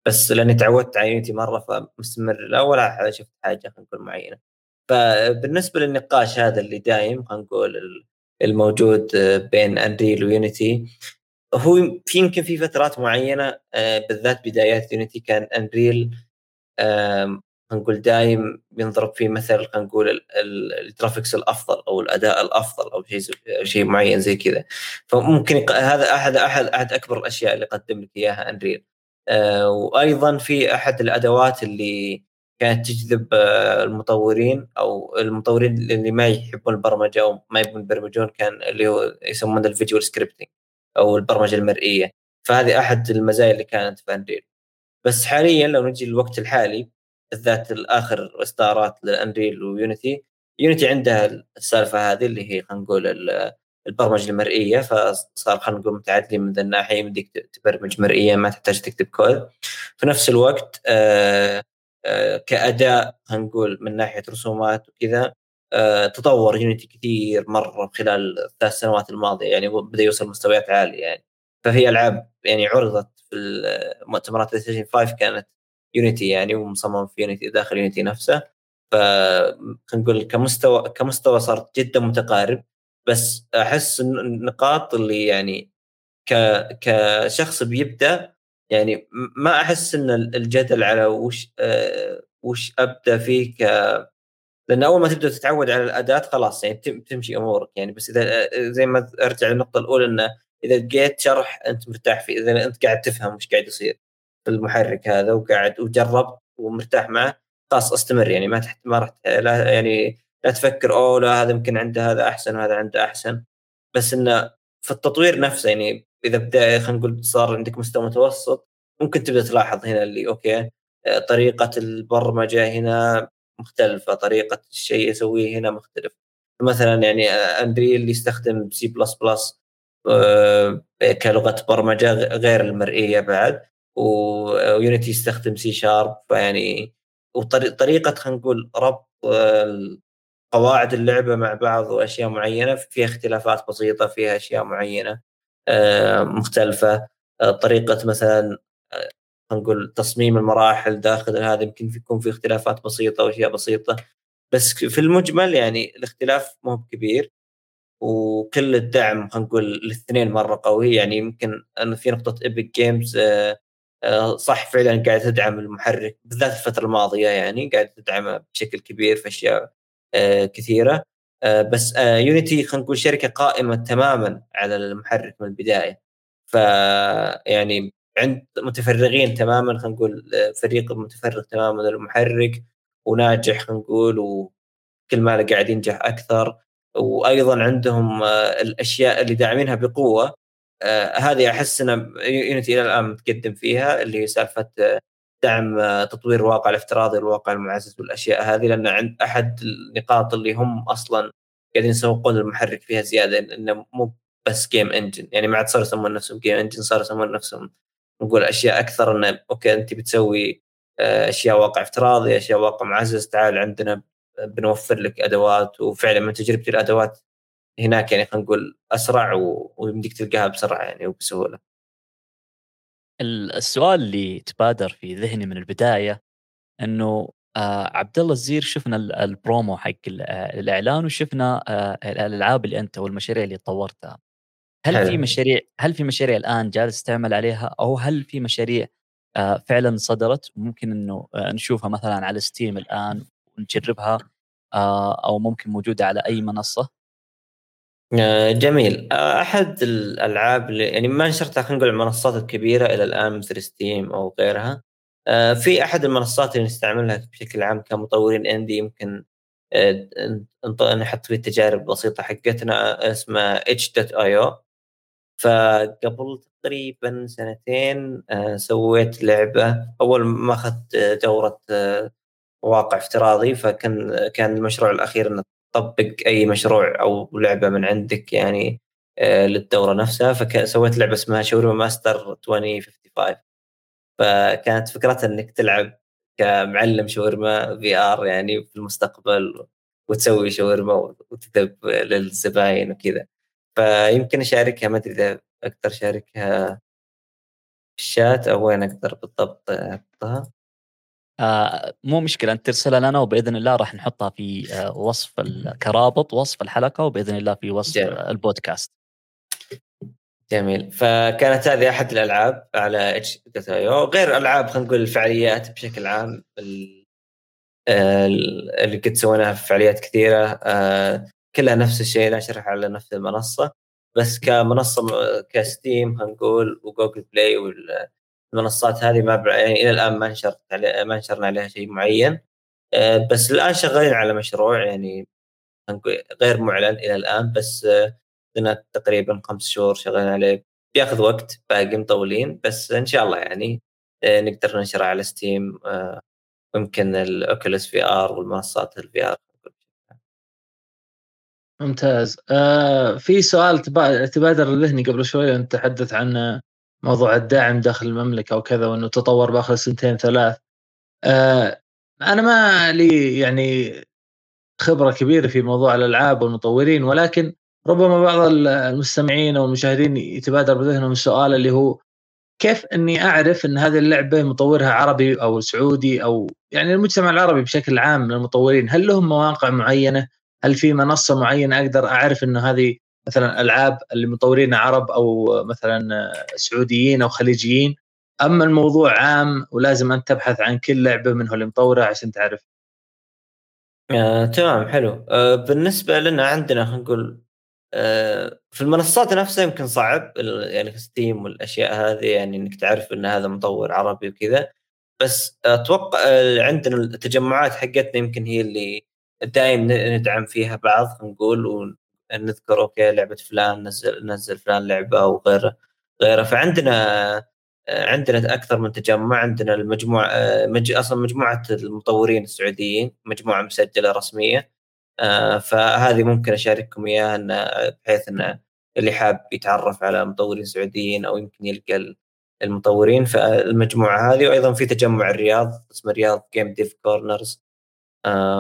بس لأني تعودت على يونيتي مرة فمستمر لا ولا شفت حاجة نقول معينة. فبالنسبة للنقاش هذا اللي دائم نقول الموجود بين أنريل ويونيتي، هو يمكن في فترات معينة بالذات بدايات يونيتي كان أنريل نقول دائم بنضرب فيه مثل خلينا نقول الجرافيكس الافضل او الاداء الافضل او شيء شيء معين زي كذا. فممكن هذا احد احد احد اكبر الاشياء اللي قدم لك اياها انريل. آه وايضا في احد الادوات اللي كانت تجذب آه المطورين او المطورين اللي ما يحبون البرمجه او ما يبون يبرمجون، كان اللي هو يسمونه الفيجوال سكريبتنج او البرمجه المرئيه. فهذه احد المزايا اللي كانت في انريل. بس حاليا لو نجي للوقت الحالي بالذات الآخر إصدارات للأنريل ويونيتي، يونيتي عندها السالفة هذه اللي هي خلينا نقول البرمجة المرئية، فصار خلينا نقول متعدلين من ذا الناحية، بدك تبرمج مرئية ما تحتاج تكتب كود. في نفس الوقت آآ آآ كأداء خلينا نقول من ناحية رسومات وكذا تطور يونيتي كثير مرة خلال الثلاث سنوات الماضية، يعني بدأ يوصل مستويات عالية يعني. فهي ألعاب يعني عرضت في المؤتمرات بلايستيشن خمسة كانت يونيتي يعني، ومصمم في يونيتي داخل يونيتي نفسه. فنقول كمستوى كمستوى صارت جدا متقارب، بس أحس النقاط اللي يعني ك كشخص بيبدأ يعني ما أحس إن الجدل على وش أه وش أبدأ فيه ك، لأن أول ما تبدأ تتعود على الأداة خلاص يعني تمشي أمورك يعني. بس إذا زي ما أرجع للنقطة الأولى إنه إذا لقيت شرح أنت مرتاح فيه، إذا أنت قاعد تفهم وش قاعد يصير في المحرك هذا وقاعد وجربت ومرتاح معه، خلاص استمر يعني. ما تحت ما رحت لا يعني لا تفكر أو لا هذا ممكن عنده هذا أحسن وهذا عنده أحسن. بس إنه في التطوير نفسه يعني إذا بدأ خلينا نقول صار عندك مستوى متوسط، ممكن تبدأ تلاحظ هنا اللي أوكي طريقة البرمجة هنا مختلفة، طريقة الشيء يسويه هنا مختلف. مثلا يعني أندريل اللي يستخدم سي بلس بلس كلغة برمجة غير المرئية بعد، ويونيتي يستخدم سي شارب يعني. وطريقة خلينا نقول ربط قواعد اللعبة مع بعض وأشياء معينة فيها اختلافات بسيطة، فيها أشياء معينة مختلفة. طريقة مثلا نقول تصميم المراحل داخل هذا يمكن يكون في اختلافات بسيطة وأشياء بسيطة، بس في المجمل يعني الاختلاف مو كبير. وكل الدعم نقول الاثنين مرة قوي يعني. يمكن أن في نقطة إبيك جيمز صح فعلا قاعد تدعم المحرك بالذات الفترة الماضية يعني، قاعد تدعمه بشكل كبير في أشياء كثيرة. بس يونيتي خلينا نقول شركة قائمة تماما على المحرك من البداية، فيعني عند متفرغين تماما خلينا نقول فريق متفرغ تماما للمحرك وناجح خلينا نقول، وكل ما قاعد ينجح أكثر. وأيضا عندهم الأشياء اللي داعمينها بقوة. هذه أحس أن يونيتي إلى الآن متقدم فيها، اللي هي سالفة دعم تطوير الواقع الافتراضي والواقع المعزز والأشياء هذه، لأن عند أحد النقاط اللي هم أصلا قاعدين يسوقون المحرك فيها زيادة، إنه مو بس جيم إنجن يعني. ما عاد صار يسمون نفسهم جيم إنجن، صار يسمون نفسهم نقول أشياء أكثر. إنه أوكي أنت بتسوي أشياء واقع افتراضي، أشياء واقع معزز، تعال عندنا بنوفر لك أدوات. وفعلا من تجربتي الأدوات هناك يعني خلينا نقول أسرع و... ويمديك تلقاها بسرعة يعني وبسهولة. السؤال اللي تبادر في ذهني من البداية أنه آه عبدالله الزير، شفنا البرومو حق الإعلان وشفنا آه الألعاب اللي أنت والمشاريع اللي طورتها. هل حلو. في مشاريع هل في مشاريع الآن جالس تعمل عليها، أو هل في مشاريع آه فعلا صدرت ممكن أنه آه نشوفها مثلا على ستيم الآن ونجربها، آه أو ممكن موجودة على أي منصة؟ جميل. أحد الألعاب اللي يعني ما نشرتها خلينا نقول المنصات الكبيرة إلى الآن مثل ستيم أو غيرها، في أحد المنصات اللي نستعملها بشكل عام كمطورين إندي يمكن نحط فيه تجارب بسيطة حقتنا، اسمها itch.io. فقبل تقريبا سنتين سويت لعبة، أول ما أخذت دورة واقع افتراضي، فكان كان المشروع الأخير إنه طبق أي مشروع أو لعبة من عندك يعني آه للدورة نفسها. فسويت لعبة اسمها شاورما ماستر عشرين خمسة وخمسين، فكانت فكرتها أنك تلعب كمعلم شاورما في آر يعني في المستقبل، وتسوي شاورما وتذب للزباين وكذا. فيمكن أشاركها، ما أدري إذا أقدر أشاركها في الشات أو وين أقدر بالضبط أحطها. آه مو مشكلة، أنت ترسلها لنا وبإذن الله راح نحطها في آه وصف الكرابط، وصف الحلقة، وبإذن الله في وصف جميل. البودكاست. جميل. فكانت هذه أحد الألعاب على itch.io. غير ألعاب خلينا نقول الفعاليات بشكل عام اللي قد سويناها في فعاليات كثيرة، آه كلها نفس الشيء، نشرحها على نفس المنصة. بس كمنصة كستيم خلينا نقول وجوجل بلاي وال المنصات هذه ما يعني إلى الآن ما نشرت علي... ما نشرنا عليها شيء معين. أه بس الآن شغالين على مشروع يعني غير معلن إلى الآن، بس لنا تقريبا خمس شهور شغالين عليه، بياخذ وقت باقي مطولين، بس إن شاء الله يعني أه نقدر ننشره على ستيم، أه ممكن الأوكيولوس في آر والمنصات الفي آر. ممتاز. آه في سؤال تبا... تبادر لذهني قبل شوية أنت تحدث عن موضوع الدعم داخل المملكة وكذا، وأنه تطور باخر سنتين ثلاث. أه أنا ما لي يعني خبرة كبيرة في موضوع الألعاب والمطورين، ولكن ربما بعض المستمعين والمشاهدين يتبادر بذهنهم السؤال اللي هو كيف أني أعرف أن هذه اللعبة مطورها عربي أو سعودي أو يعني المجتمع العربي بشكل عام للمطورين؟ هل لهم مواقع معينة؟ هل في منصة معينة أقدر أعرف أنه هذه مثلا ألعاب اللي مطورين عرب أو مثلا سعوديين أو خليجيين؟ أما الموضوع عام ولازم أن تبحث عن كل لعبة منه اللي مطورها عشان تعرف. آه، تمام حلو. آه، بالنسبة لنا عندنا خلينا نقول آه، في المنصات نفسها يمكن صعب يعني في ستيم والأشياء هذه يعني إنك تعرف إن هذا مطور عربي وكذا، بس أتوقع آه، عندنا التجمعات حقتنا يمكن هي اللي دائم ندعم فيها بعض نقول ونذكر أوكي لعبة فلان نزل نزل فلان لعبة أو غيره غيره. فعندنا عندنا أكثر من تجمع، عندنا المجموعة مج... أصلا مجموعة المطورين السعوديين مجموعة مسجلة رسمية، فهذه ممكن أشارككم إياها بحيث أن اللي حاب يتعرف على مطورين سعوديين أو يمكن يلقى المطورين فالمجموعة هذه. وأيضا في تجمع الرياض اسمه رياض Game Dev Corners،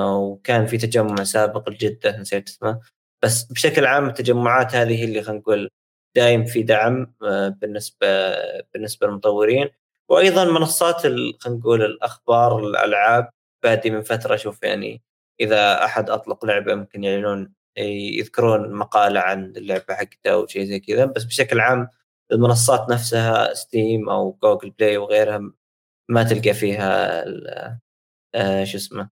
وكان في تجمع سابق الجدة نسيت اسمه. بس بشكل عام التجمعات هذه اللي خلينا نقول دائم في دعم بالنسبة بالنسبة للمطورين. وأيضا منصات خلينا نقول الأخبار الألعاب بادي من فترة أشوف يعني إذا أحد أطلق لعبة ممكن يعلنون يذكرون مقالة عن اللعبة حقتها أو شيء زي كذا. بس بشكل عام المنصات نفسها ستيم أو جوجل بلاي وغيرها ما تلقى فيها شو اسمه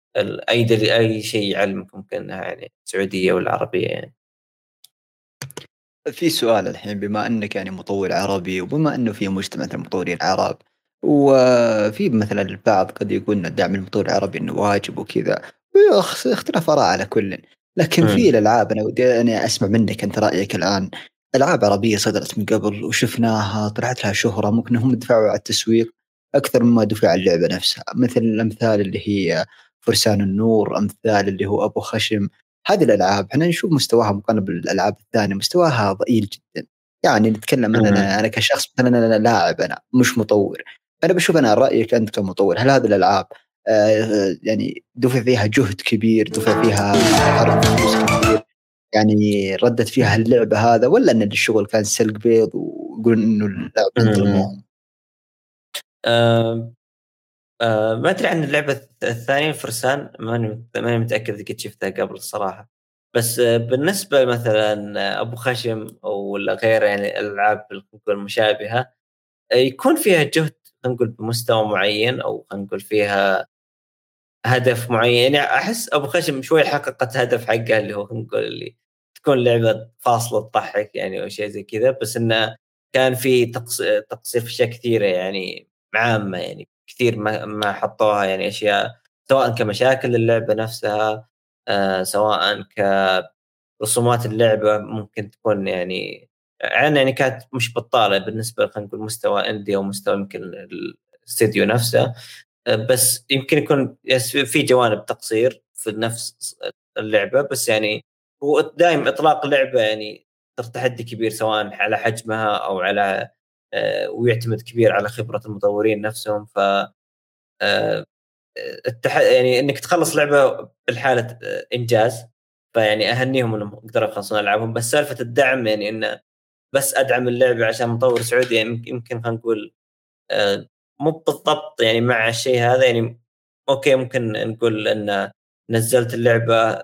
أي دل أي شيء يعلمك ممكن يعني سعودية ولا عربية يعني. في سؤال الحين بما أنك يعني مطور عربي وبما أنه في مجتمع المطورين العرب وفي مثلا البعض قد يقولنا دعم المطور العربي إنه واجب وكذا اختلاف آراء على كل، لكن مم. في الألعاب أنا ودي أنا أسمع منك أنت رأيك الآن. ألعاب عربية صدرت من قبل وشفناها طلعت لها شهرة ممكن هم دفعوا على التسويق أكثر مما دفع على اللعبة نفسها، مثل الأمثال اللي هي فرسان النور، أمثال اللي هو أبو خشم. هذه الألعاب احنا نشوف مستواها مقارنة بالألعاب الثانية مستواها ضئيل جدا. يعني نتكلم أنا, أنا أنا كشخص مثلا أنا لاعب أنا مش مطور، أنا بشوف أنا رأيك أنت كمطور هل هذه الألعاب آه يعني دفع فيها جهد كبير، دفع فيها حرق كبير، يعني ردت فيها اللعبة هذا، ولا أن الشغل كان سلق بيض ويقولون إنه اللعبة تظلمهم؟ أه ما أدري عن اللعبة الثانية الفرسان، ما أنا متأكد إذا كنت شفتها قبل الصراحة. بس بالنسبة مثلا أبو خشم أو غيره يعني الألعاب المشابهة يكون فيها جهد نقول بمستوى معين أو نقول فيها هدف معين. يعني أحس أبو خشم شوي حققت هدف حقها اللي هو نقول اللي تكون لعبة فاصلة تضحك يعني أو شيء زي كذا، بس إنه كان في تقصير في أشياء كثيرة يعني عامة يعني كثير ما ما حطوها يعني أشياء سواء كمشاكل اللعبة نفسها آه سواء كرسومات اللعبة ممكن تكون يعني عن يعني كانت مش بطالة بالنسبة خلينا نقول مستوى إندي أو مستوى يمكن الاستديو نفسه. آه بس يمكن يكون في جوانب تقصير في نفس اللعبة، بس يعني هو دائم إطلاق اللعبة يعني تحدي كبير سواء على حجمها أو على ويعتمد كبير على خبرة المطورين نفسهم. ف التح... يعني انك تخلص لعبة بالحالة انجاز، فيعني اهنيهم انهم قدروا يخلصون العابهم. بس سالفة الدعم يعني انه بس ادعم اللعبة عشان مطور سعودي يعني يمكن خلينا نقول مو بالضبط يعني مع الشيء هذا. يعني اوكي ممكن نقول ان نزلت اللعبة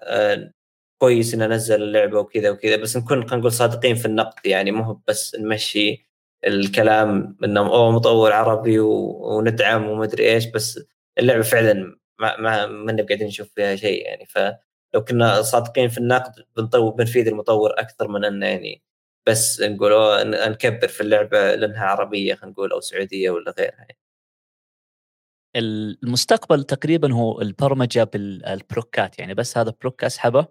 كويس ان نزل اللعبة وكذا وكذا، بس نكون خلينا نقول صادقين في النقد، يعني مو بس نمشي الكلام إنه أو مطور عربي وندعم ومدري إيش، بس اللعبة فعلاً ما ما منا قاعدين نشوف فيها شيء يعني. فلو كنا صادقين في النقد بنطور بنفيد المطور أكثر من أن يعني بس نقوله نكبر في اللعبة لأنها عربية خلينا نقول أو سعودية ولا غيرها يعني. المستقبل تقريباً هو البرمجة بالبلوكات، يعني بس هذا بلوك أسحبه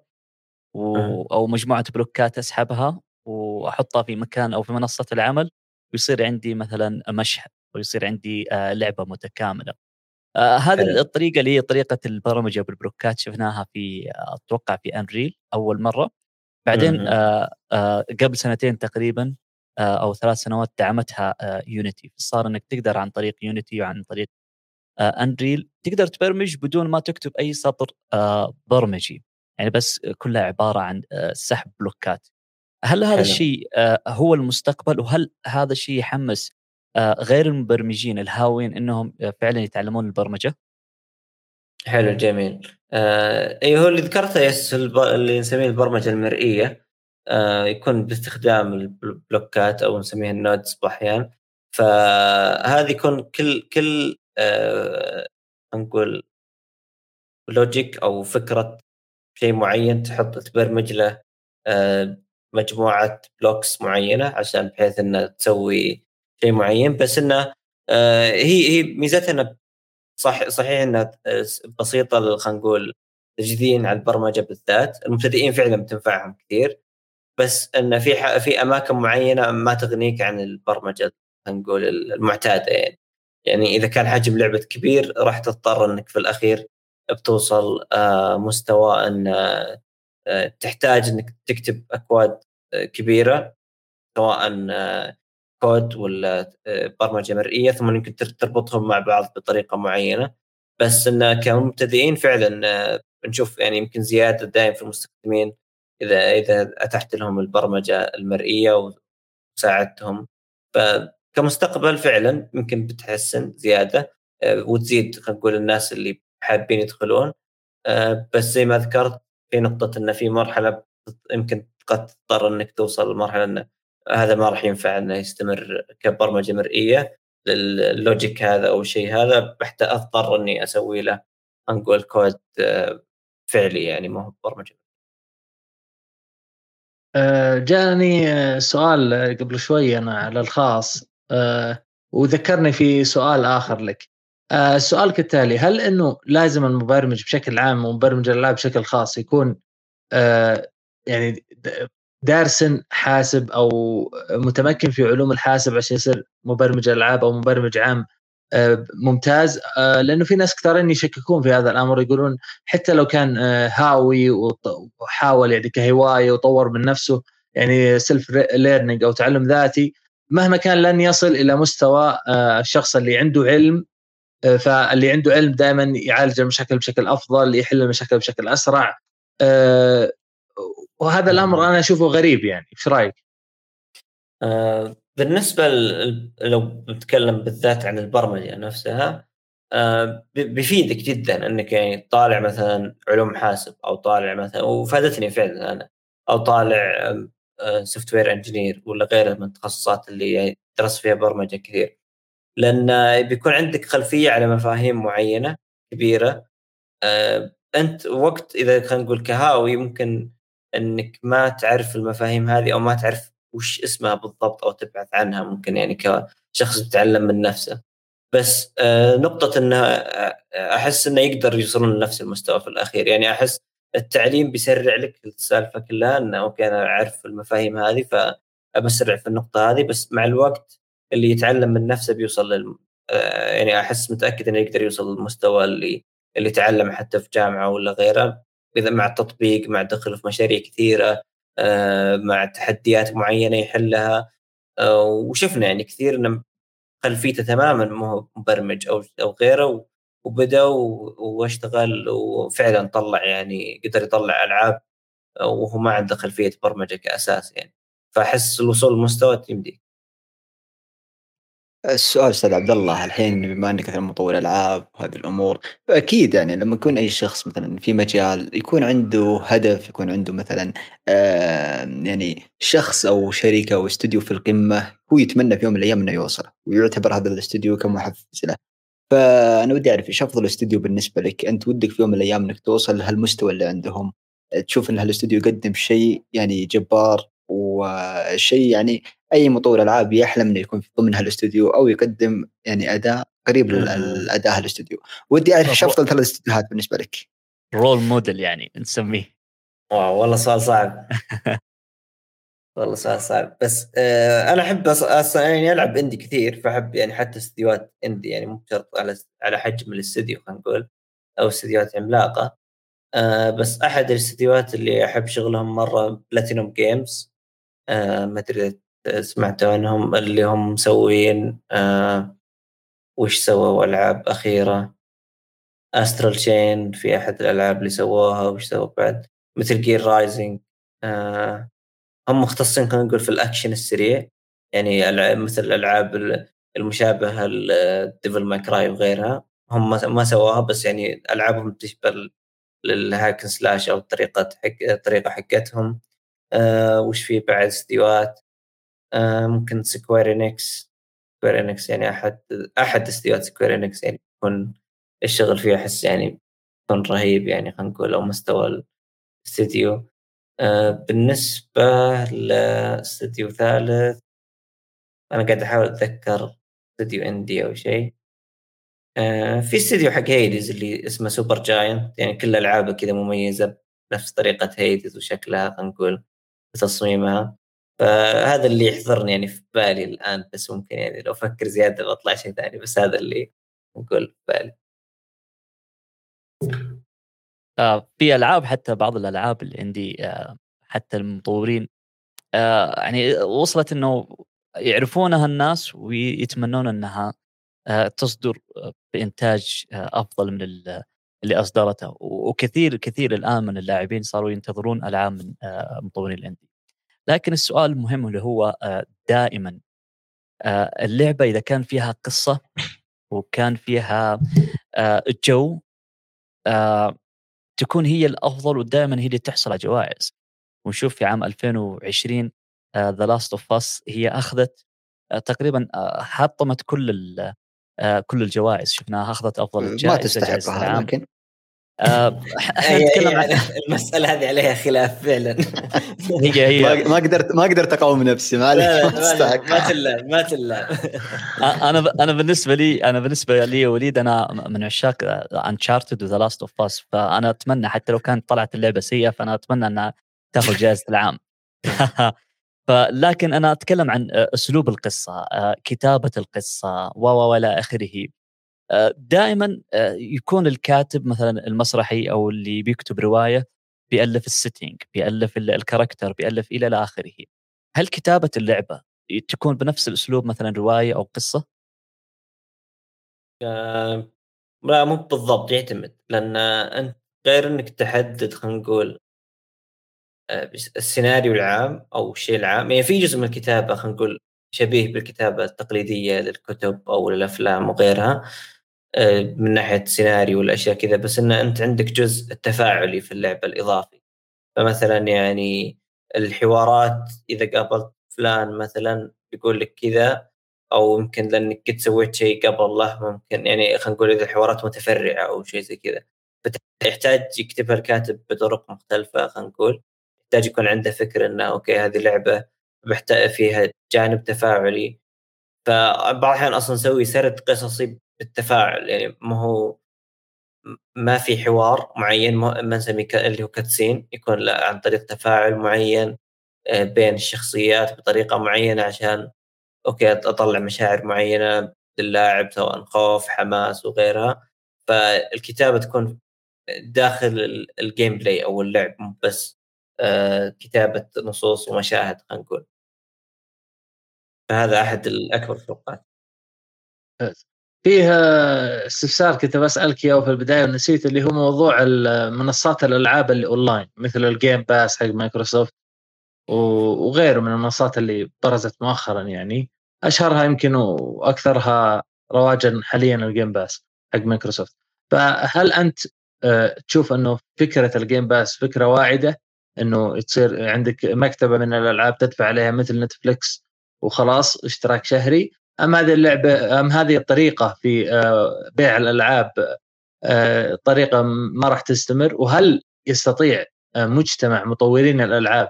و... أو مجموعة بلوكات أسحبها وأحطها في مكان أو في منصة العمل ويصير عندي مثلا مشهد ويصير عندي آه لعبة متكاملة. آه هذه الطريقة اللي هي طريقة البرمجة بالبلوكات شفناها في أتوقع في أنريل أول مرة، بعدين آه آه قبل سنتين تقريبا آه أو ثلاث سنوات دعمتها آه يونيتي. صار أنك تقدر عن طريق يونيتي وعن طريق آه أنريل تقدر تبرمج بدون ما تكتب أي سطر آه برمجي. يعني بس كلها عبارة عن سحب بلوكات. هل هذا الشيء هو المستقبل؟ وهل هذا الشيء يحمس غير المبرمجين الهاوين أنهم فعلا يتعلمون البرمجة؟ حلو جميل. آه أيه هو اللي ذكرته يس اللي نسميه البرمجة المرئية، آه يكون باستخدام البلوكات أو نسميها النودز أحيانا. فهذه يكون كل كل آه نقول لوجيك أو فكرة شيء معين تحط تبرمج له آه مجموعة بلوكس معينة عشان بحيث إنه تسوي شيء معين. بس إنه آه هي هي ميزتنا صح صحيح إنها بسيطة، خلينا نقول جديدين على البرمجة بالذات المبتدئين فعلا بتنفعهم كثير، بس إن في في أماكن معينة ما تغنيك عن البرمجة خلينا نقول المعتادة. يعني يعني إذا كان حجم لعبة كبير راح تضطر إنك في الأخير بتوصل آه مستوى إن آه تحتاج إنك تكتب أكواد آه كبيرة سواء آه كود ولا برمجة مرئية، ثم يمكن تربطهم مع بعض بطريقة معينة. بس إن كمبتدئين فعلا بنشوف يعني يمكن زيادة دائم في المستخدمين إذا إذا أتحت لهم البرمجة المرئية وساعدتهم. فكمستقبل فعلا يمكن بتحسن زيادة وتزيد خلينا نقول الناس اللي حابين يدخلون. بس زي ما ذكرت في نقطة إن في مرحلة يمكن قد تضطر إنك توصل لمرحلة إن هذا ما راح ينفع انه يستمر كبرمجه مرئيه، اللوجيك هذا او شيء هذا حتى اضطر اني اسوي له انقول كود فعلي يعني ما هو برمجه. جاني سؤال قبل شوي انا على الخاص وذكرني في سؤال اخر لك. السؤال كالتالي: هل انه لازم المبرمج بشكل عام ومبرمج الالعاب بشكل خاص يكون يعني دارسن حاسب أو متمكن في علوم الحاسب عشان يصير مبرمج ألعاب أو مبرمج عام ممتاز؟ لأنه في ناس كثيرين يشككون في هذا الأمر، يقولون حتى لو كان هاوي وحاول يعني كهواية وطور من نفسه يعني سيلف ليرنينج أو تعلم ذاتي، مهما كان لن يصل إلى مستوى الشخص اللي عنده علم. فاللي عنده علم دائما يعالج المشاكل بشكل أفضل، يحل المشاكل بشكل أسرع، وهذا الأمر أنا أشوفه غريب. يعني إيش رأيك؟ آه بالنسبة ل... لو بتكلم بالذات عن البرمجة نفسها آه ب... بفيدك جدا أنك يعني طالع مثلا علوم حاسب أو طالع مثلا، وفادتني فعلا أنا، أو طالع سوفت وير انجينير ولا غيره من التخصصات اللي يعني درس فيها برمجة كثير، لأن بيكون عندك خلفية على مفاهيم معينة كبيرة. آه أنت وقت إذا خلينا نقول كهاوي ممكن انك ما تعرف المفاهيم هذه او ما تعرف وش اسمها بالضبط او تبحث عنها، ممكن يعني كشخص بتعلم من نفسه. بس نقطة انها احس انه يقدر يوصلون لنفس المستوى في الاخير. يعني احس التعليم بيسرع لك السالفة كلها، انه اوكي انا اعرف المفاهيم هذه فبسرع في النقطة هذه، بس مع الوقت اللي يتعلم من نفسه بيوصل لل... يعني احس متأكد انه يقدر يوصل للمستوى اللي اللي تعلم حتى في جامعة ولا غيره، إذا مع التطبيق، مع دخله في مشاريع كثيرة، مع تحديات معينة يحلها. وشفنا يعني كثير إن خلفيته تماماً مو مبرمج أو أو غيره، وبدأ واشتغل وفعلاً طلع يعني قدر يطلع ألعاب وهو ما عنده خلفية برمجة كأساس. يعني فأحس الوصول للمستوى يمدي. السؤال أستاذ عبد الله، الحين بما أنك مثلا مطور ألعاب وهذه الأمور، فأكيد يعني لما يكون أي شخص مثلا في مجال يكون عنده هدف، يكون عنده مثلا آه يعني شخص أو شركة أو استوديو في القمة هو يتمنى في يوم من الأيام أنه يوصله ويعتبر هذا الاستوديو كمحفز له. فأنا ودي أعرف إيش أفضل الاستوديو بالنسبة لك، أنت ودك في يوم من الأيام أنك توصل لهالمستوى اللي عندهم، تشوف أن هالاستوديو يقدم شيء يعني جبار وشيء يعني أي مطور ألعاب يحلم إنه يكون ضمن هالاستوديو أو يقدم يعني أداء قريب للأداء هالاستوديو. ودي أعرف أفضل ثلاث استوديوهات بالنسبة لك، رول موديل يعني نسميه. واو والله سؤال صعب والله سؤال صعب. بس آه أنا أحب أصلا يعني ألعب إندي كثير، فأحب يعني حتى استوديوهات إندي يعني مو شرط على على حجم الاستوديو خلينا نقول أو استوديوهات عملاقة. آه بس أحد الاستوديوهات اللي أحب شغلهم مرة بلاتينوم جيمز، آه ما أدري سمعتوا عنهم، اللي هم مسوين آه وش سووا ألعاب أخيرة، أسترال شين في أحد الألعاب اللي سووها، وش سووا بعد مثل جير رايزنج. آه هم مختصين كنا نقول في الأكشن السريع، يعني العاب مثل الألعاب المشابهة لديفل ماي كراي وغيرها هم ما سواها، بس يعني ألعابهم تشبه للهاكن سلاش أو طريقة حق طريقة حقتهم. آه وش في بعد استديوهات؟ آه ممكن سكوير إنكس. سكوير إنكس يعني أحد أحد استديوهات سكوير إنكس يعني يكون الشغل فيه أحس يعني يكون رهيب، يعني خلينا نقول أو مستوى الاستديو. آه بالنسبة لاستديو ثالث أنا قاعد أحاول أتذكر استديو إندي أو شيء. آه في استديو حق هيدز اللي اسمه سوبر جاينت، يعني كل ألعابه كذا مميزة بنفس طريقة هيدز وشكلها خلينا نقول وتصميمها، فهذا اللي يحضرني يعني في بالي الآن، بس ممكن يعني لو أفكر زيادة بطلع شيء ثاني، بس هذا اللي نقول في بالي. آه في ألعاب حتى بعض الألعاب اللي عندي آه حتى المطورين آه يعني وصلت إنه يعرفونها الناس ويتمنون إنها آه تصدر بإنتاج آه أفضل من اللي أصدرته، وكثير كثير الآن من اللاعبين صاروا ينتظرون ألعاب من آه مطورين الإندي. لكن السؤال المهم اللي هو آه دائما آه اللعبة إذا كان فيها قصة وكان فيها آه الجو آه تكون هي الأفضل، ودائما هي اللي تحصل على جوائز. ونشوف في عام ألفين وعشرين The Last of Us هي أخذت تقريبا حطمت كل كل الجوائز، شفناها أخذت أفضل جائزة. ما تستحقها لكن احنا نتكلم عن المسألة هذه عليها خلاف فعلا. هي هي ما قدرت ما قدرت أقاوم نفسي، ما تلا ما تلا أنا أنا بالنسبة لي أنا بالنسبة لي وليد أنا من عشاق Uncharted و The Last of Us، فأنا أتمنى حتى لو كانت طلعت اللعبة سيئة فأنا أتمنى أنها تأخذ جائزة العام. فلكن أنا أتكلم عن أسلوب القصة، كتابة القصة ولا آخره. دائما يكون الكاتب مثلا المسرحي أو اللي بيكتب رواية بيألف السيتينج، بيألف الكاركتر، بيألف إلى آخره. هل كتابة اللعبة تكون بنفس الأسلوب مثلا رواية أو قصة؟ لا مو بالضبط، يعتمد، لأن أنت غير أنك تحدد خلينا نقول السيناريو العام أو الشيء العام، يعني في جزء من الكتابة خلينا نقول شبيه بالكتابة التقليدية للكتب أو للأفلام وغيرها من ناحية السيناريو والأشياء كذا، بس إن أنت عندك جزء التفاعلي في اللعبة الإضافي. فمثلا يعني الحوارات إذا قابلت فلان مثلا يقول لك كذا، أو ممكن لأنك كنت سويت شيء قبل الله ممكن، يعني خلينا نقول إذا الحوارات متفرعة أو شيء زي كذا فتحتاج يكتبها الكاتب بطرق مختلفة. خلينا نقول يحتاج يكون عنده فكرة إنه أوكي هذه لعبة بحتاج فيها جانب تفاعلي، فبعض الأحيان أصلاً سوي سرد قصصي بالتفاعل، يعني ما هو ما في حوار معين ما نسميه اللي هو كاتسين، يكون لا عن طريق تفاعل معين بين الشخصيات بطريقة معينة عشان أوكي أطلع مشاعر معينة لللاعب سواء خوف حماس وغيرها. فالكتابة تكون داخل الجيم بلاي أو اللعب، مو بس كتابة نصوص ومشاهد خلينا نقول، فهذا أحد الأكبر الفروقات. فيها استفسار كنت بسألك إياه في البداية ونسيت، اللي هو موضوع منصات الألعاب اللي أونلاين مثل الجيم باس حق مايكروسوفت وغيره من المنصات اللي برزت مؤخرا، يعني أشهرها يمكن وأكثرها رواجا حاليا الجيم باس حق مايكروسوفت. فهل أنت تشوف أنه فكرة الجيم باس فكرة واعدة، أنه تصير عندك مكتبة من الألعاب تدفع عليها مثل نتفليكس وخلاص اشتراك شهري، أم هذه اللعبة أم هذه الطريقة في بيع الألعاب طريقة ما راح تستمر؟ وهل يستطيع مجتمع مطورين الألعاب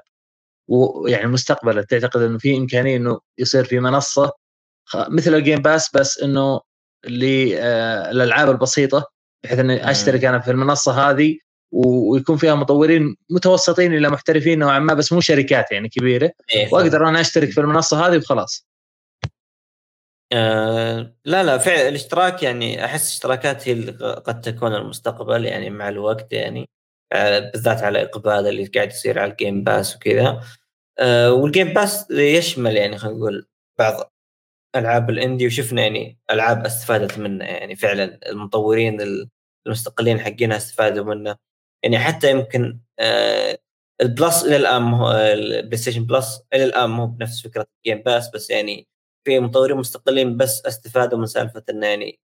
ويعني مستقبلا تعتقد أنه في إمكانية أنه يصير في منصة مثل الجيم باس بس أنه للألعاب البسيطة، بحيث أن أشترك أنا في المنصة هذه ويكون فيها مطورين متوسطين إلى محترفين نوعا ما، بس مو شركات يعني كبيرة، وأقدر أنا أشترك في المنصة هذه وخلاص؟ آه لا لا فعلا الاشتراك، يعني أحس اشتراكات هي قد تكون المستقبل يعني مع الوقت، يعني بالذات على إقبال اللي قاعد يصير على الجيم باس وكذا. آه والجيم باس يشمل يعني خلينا نقول بعض ألعاب الإندي، وشفنا يعني ألعاب استفادت منه، يعني فعلا المطورين المستقلين حقينها استفادوا منه، يعني حتى يمكن آه البلس إلى الآن البلايستيشن بلس إلى الآن مو بنفس فكرة جيم باس، بس يعني في مطورين مستقلين بس استفادوا من سالفة إن يعني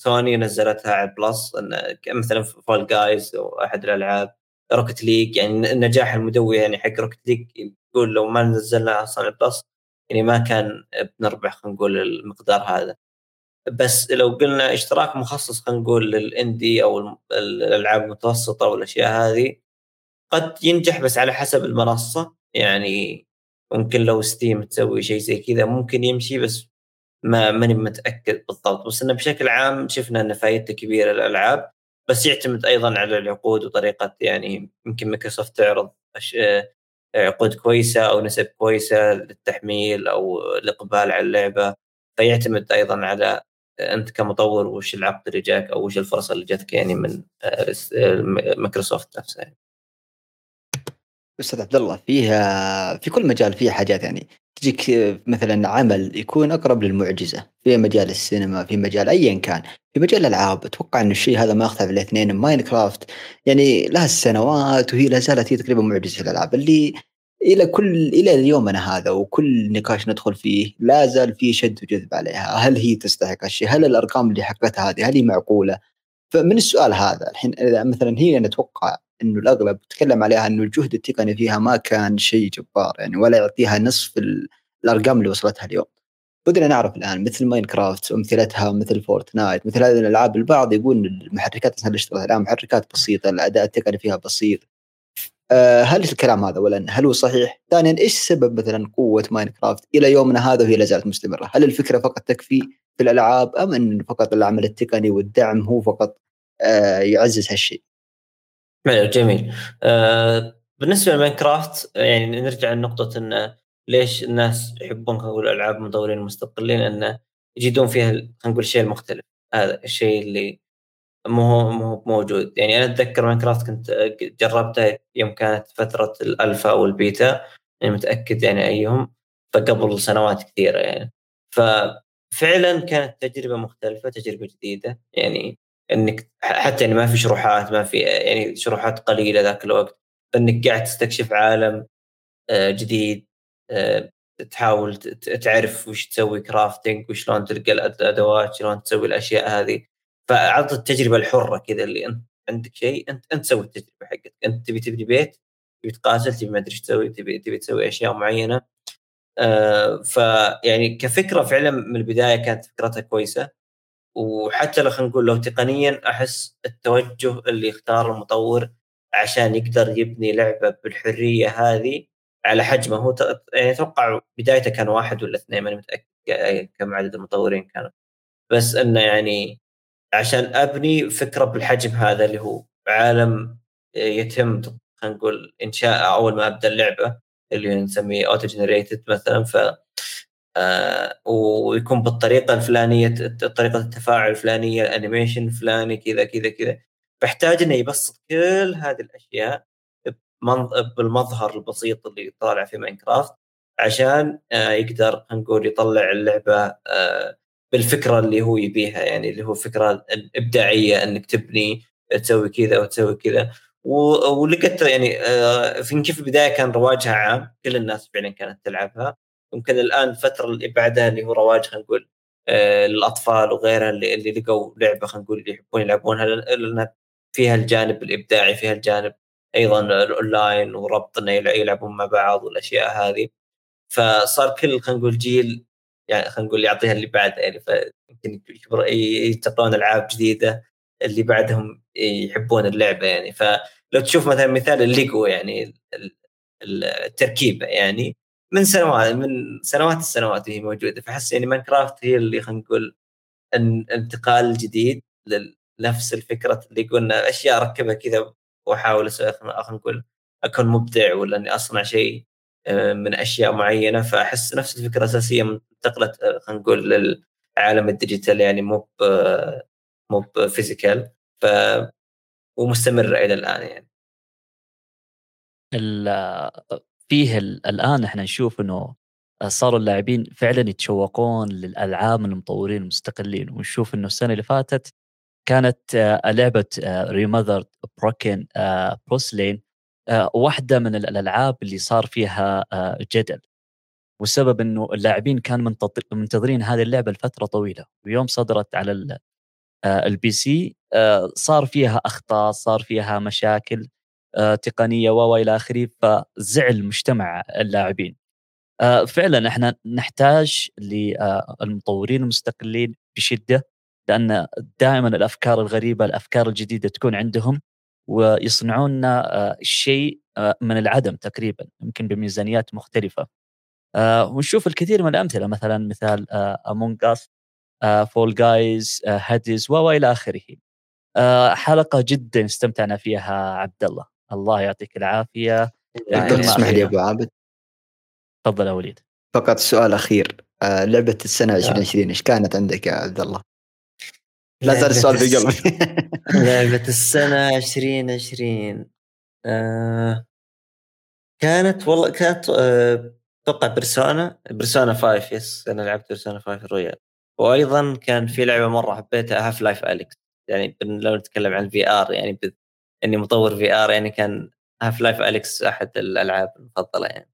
سوني نزلتها على البلس، إن مثلا فول جايز وأحد الألعاب روكت ليج، يعني النجاح المدوي يعني حق روكت ليج يقول لو ما نزلنا أصلا البلس يعني ما كان بنربح خلينا نقول المقدار هذا. بس لو قلنا اشتراك مخصص خلينا نقول للإندي أو الألعاب المتوسطة والأشياء هذه قد ينجح، بس على حسب المنصة. يعني ممكن لو ستيم تسوي شيء زي كذا ممكن يمشي، بس ما ماني متأكد بالضبط. بس إنه بشكل عام شفنا إن فائدته كبيرة للألعاب، بس يعتمد أيضا على العقود وطريقة، يعني يمكن مايكروسوفت تعرض عقود كويسة أو نسب كويسة للتحميل أو الإقبال على اللعبة، فيعتمد أيضا على أنت كمطور وش العقد اللي جاك أو وش الفرصة اللي جاتك يعني من مايكروسوفت نفسها. أستاذ عبد الله، فيها في كل مجال فيها حاجات، يعني تجيك مثلا عمل يكون أقرب للمعجزة في مجال السينما، في مجال أيا كان، في مجال الألعاب. أتوقع أن الشيء هذا ما يختلف الاثنين. ماينكرافت يعني لها السنوات وهي لا زالت هي تقريبا معجزة الألعاب اللي إلى كل إلى اليومنا هذا، وكل نقاش ندخل فيه لا زال فيه شد وجذب عليها. هل هي تستحق الشيء؟ هل الأرقام اللي حققتها هذه هل هي معقولة؟ فمن السؤال هذا الحين إذا مثلا هي نتوقع إنه الأغلب تكلم عليها إنه الجهد التقني فيها ما كان شيء جبار يعني، ولا يعطيها نصف الأرقام اللي وصلتها اليوم. بدنا نعرف الآن مثل ماينكرافت ومثلتها مثل فورتنايت مثل هذه الألعاب، البعض يقول المحركات اللي اشتغلت الآن محركات بسيطة، الأداء التقني فيها بسيط. أه هل الكلام هذا أولا هل هو صحيح؟ ثانيا إيش سبب مثلا قوة ماينكرافت إلى يومنا هذا وهي لازالت مستمرة؟ هل الفكرة فقط تكفي في الألعاب، أم أن فقط العمل التقني والدعم هو فقط أه يعزز هالشيء؟ جميل. آه بالنسبة لماينكرافت يعني نرجع لنقطة إنه ليش الناس يحبون هؤلاء الألعاب مطورين مستقلين، إنه يجدون فيها هنقول شيء مختلف، هذا الشيء اللي مو مو موجود. يعني أنا أتذكر ماينكرافت كنت جربتها يوم كانت فترة الألفا والبيتا، يعني متأكد يعني أيهم، فقبل سنوات كثيرة يعني. ففعلا كانت تجربة مختلفة، تجربة جديدة، يعني انك حتى يعني ما في شروحات، ما في يعني شروحات قليله ذاك الوقت، انك قاعد تستكشف عالم جديد، تحاول تعرف وش تسوي كرافتنج وشلون تلقى الادوات، شلون تسوي الاشياء هذه. فعطت التجربه الحره كذا، اللي انت عندك شيء انت انت تسوي التجربه حقتك، انت تبي تبني بيت، تبي تقاتل، تبي ما ادري ايش تسوي، تبي تبي تسوي اشياء معينه. فيعني كفكره فعلا من البدايه كانت فكرتها كويسه، وحتى لو خلينا نقول لو تقنيا أحس التوجه اللي اختار المطور عشان يقدر يبني لعبة بالحرية هذه على حجمه هو ت... يعني أتوقع بدايته كان واحد ولا اثنين، أنا متأكد كم عدد المطورين كانوا، بس أنه يعني عشان أبني فكرة بالحجم هذا اللي هو عالم يتم خلينا نقول إنشاء أول ما أبدأ اللعبة اللي نسميه أوتو جنريتد مثلا، ف آه ويكون بالطريقة الفلانية، طريقة التفاعل الفلانية، الانيميشن فلاني كذا كذا كذا. فاحتاج إنه يبسط كل هذه الأشياء بالمظهر البسيط اللي طالع في ماينكرافت، عشان آه يقدر نقول يطلع اللعبة آه بالفكرة اللي هو يبيها، يعني اللي هو فكرة إبداعية، إنك تبني تسوي كذا وتسوي كذا. ولقيت يعني آه في كيف البداية كان رواجها عام، كل الناس فعلا كانت تلعبها. ممكن الآن فترة اللي بعدها اللي هو رواج خلينا نقول آه للأطفال وغيرها، اللي اللي لقوا لعبة خلينا نقول يحبون يلعبونها لأنها فيها الجانب الإبداعي، فيها الجانب أيضاً الأونلاين وربط إنه يلعبون مع بعض والأشياء هذه. فصار كل خلينا نقول جيل يعني خلينا نقول يعطيها اللي بعده، يعني فممكن يكبر يتقون ألعاب جديدة اللي بعدهم يحبون اللعبة. يعني فلو تشوف مثلاً مثال الليجو، يعني التركيبة يعني من سنوات من سنوات السنوات هي موجودة. فحس يعني ماينكرافت هي اللي خلينا نقول انتقال جديد لنفس الفكرة اللي قلنا أشياء أركبها كذا وأحاول خلينا نقول أكون مبدع، ولا إني أصنع شيء من أشياء معينة. فأحس نفس الفكرة الأساسية انتقلت خلينا نقول للعالم الديجيتال، يعني مو مو فيزيكال، ف ومستمرة إلى الآن. يعني ال فيه الآن إحنا نشوف إنه صاروا اللاعبين فعلاً يتشوقون للألعاب من المطورين المستقلين، ونشوف إنه السنة اللي فاتت كانت آه لعبة آه Remothered Broken آه Porcelain آه واحدة من الألعاب اللي صار فيها آه جدل، والسبب أنه اللاعبين كانوا منتظرين هذه اللعبة لفترة طويلة، ويوم صدرت على آه البي سي آه صار فيها أخطاء، صار فيها مشاكل آه تقنية وإلى آخره، فزعل مجتمع اللاعبين. آه فعلا احنا نحتاج للمطورين المستقلين بشدة، لأن دائما الأفكار الغريبة، الأفكار الجديدة تكون عندهم ويصنعون شيء من العدم تقريبا، يمكن بميزانيات مختلفة. ونشوف الكثير من الأمثلة، مثلا مثال Among Us، Fall Guys، Hades وإلى آخره. حلقة جدا استمتعنا فيها عبد الله، الله يعطيك العافية. اسمح لي أبو عابد، تفضل يا وليد. فقط سؤال أخير، لعبة السنة عشرين عشرين إيش كانت عندك يا عبد الله؟ لا زال السؤال في قلبي. لعبة السنة عشرين عشرين آه كانت والله كانت أتوقع آه برسونا برسونا فايف. يس أنا لعبت برسونا فايف الرويال، وأيضا كان في لعبة مرة حبيتها هاف لايف أليكس. يعني لو نتكلم عن في آر، يعني بذ... إني مطور في آر، يعني كان هاف لايف أليكس أحد الألعاب المفضلة يعني.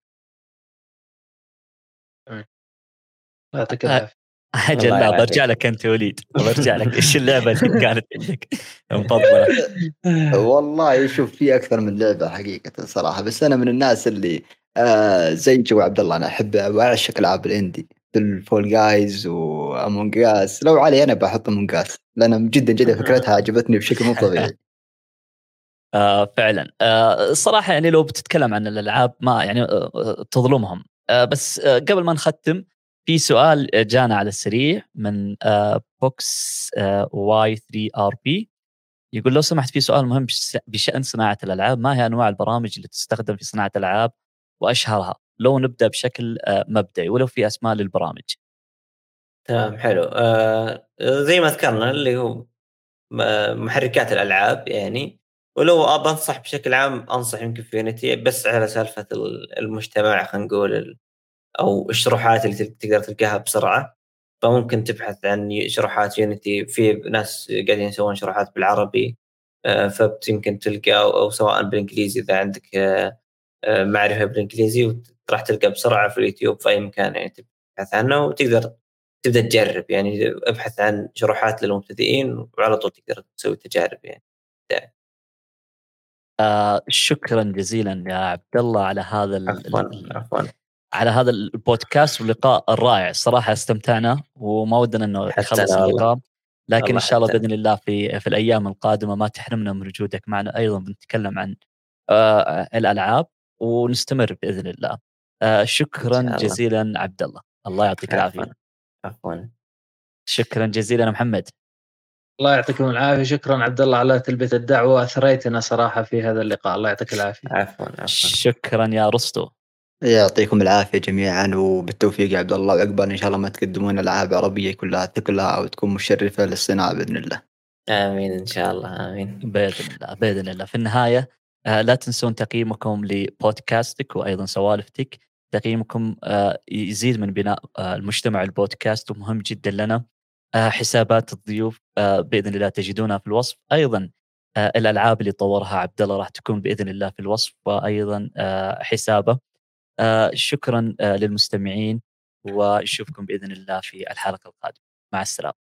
لا تكلم. أجل لا برجع لك أنت وليد، برجع لك إيش اللعبة اللي كانت عندك مفضلة؟ والله يشوف في أكثر من لعبة حقيقة صراحة، بس أنا من الناس اللي آه زي جو عبد الله، أنا أحب وأعشق ألعاب الإندي، الفول جايز وأمونج أس. لو علي أنا بحط أمونج أس، لأن جدا جدا فكرتها عجبتني بشكل مو طبيعي. آه فعلا آه الصراحة يعني لو بتتكلم عن الألعاب ما يعني آه تظلمهم. آه بس آه قبل ما نختم، في سؤال جانا على السريع من بوكس واي ثري آر بي، يقول لو سمحت في سؤال مهم بشأن صناعة الألعاب، ما هي أنواع البرامج اللي تستخدم في صناعة الألعاب وأشهرها؟ لو نبدأ بشكل مبدئي ولو في أسماء للبرامج. تمام حلو. آه زي ما ذكرنا اللي هو محركات الألعاب يعني، ولو أنصح بشكل عام أنصح يمكن في يونيتي، بس على سالفة المجتمع خلينا نقول، أو الشروحات اللي تقدر تلقاها بسرعة، فممكن تبحث عن شروحات يونيتي. في ناس قاعدين يسوون شروحات بالعربي فممكن تلقى، أو سواء بالإنجليزي إذا عندك معرفة بالإنجليزي، راح تلقى بسرعة في اليوتيوب في أي مكان يعني تبحث عنه، وتقدر تبدأ تجرب. يعني ابحث عن شروحات للمبتدئين وعلى طول تقدر تسوي تجارب يعني. آه شكرا جزيلا يا عبد الله على هذا ال... عفوا عفوا على هذا البودكاست واللقاء الرائع، صراحة استمتعنا وما ودنا أنه يخلص اللقاء، لكن إن شاء الله بإذن الله في في الأيام القادمة ما تحرمنا من وجودك معنا، أيضا بنتكلم عن آه الألعاب ونستمر بإذن الله. آه شكرا الله. جزيلا عبد الله، الله يعطيك العافية. عفوا. شكرا جزيلا محمد، الله يعطيكم العافية. شكرا عبد الله على تلبية الدعوة، أثريتنا صراحة في هذا اللقاء، الله يعطيك العافية. عفوا. شكرا يا رستو، يعطيكم العافية جميعا، وبالتوفيق يا عبد الله وعقبال إن شاء الله ما تقدمون ألعاب عربية كلها تكلها أو تكون مشرفة للصناعة بإذن الله. آمين إن شاء الله، آمين بإذن الله بإذن الله. في النهاية لا تنسون تقييمكم لبودكاستك وأيضا سوالفتك، تقييمكم يزيد من بناء المجتمع البودكاست ومهم جدا لنا. حسابات الضيوف بإذن الله تجدونها في الوصف، أيضا الألعاب اللي طورها عبد الله راح تكون بإذن الله في الوصف، وأيضا حسابه. آه شكرا آه للمستمعين، واشوفكم بإذن الله في الحلقة القادمة. مع السلامة.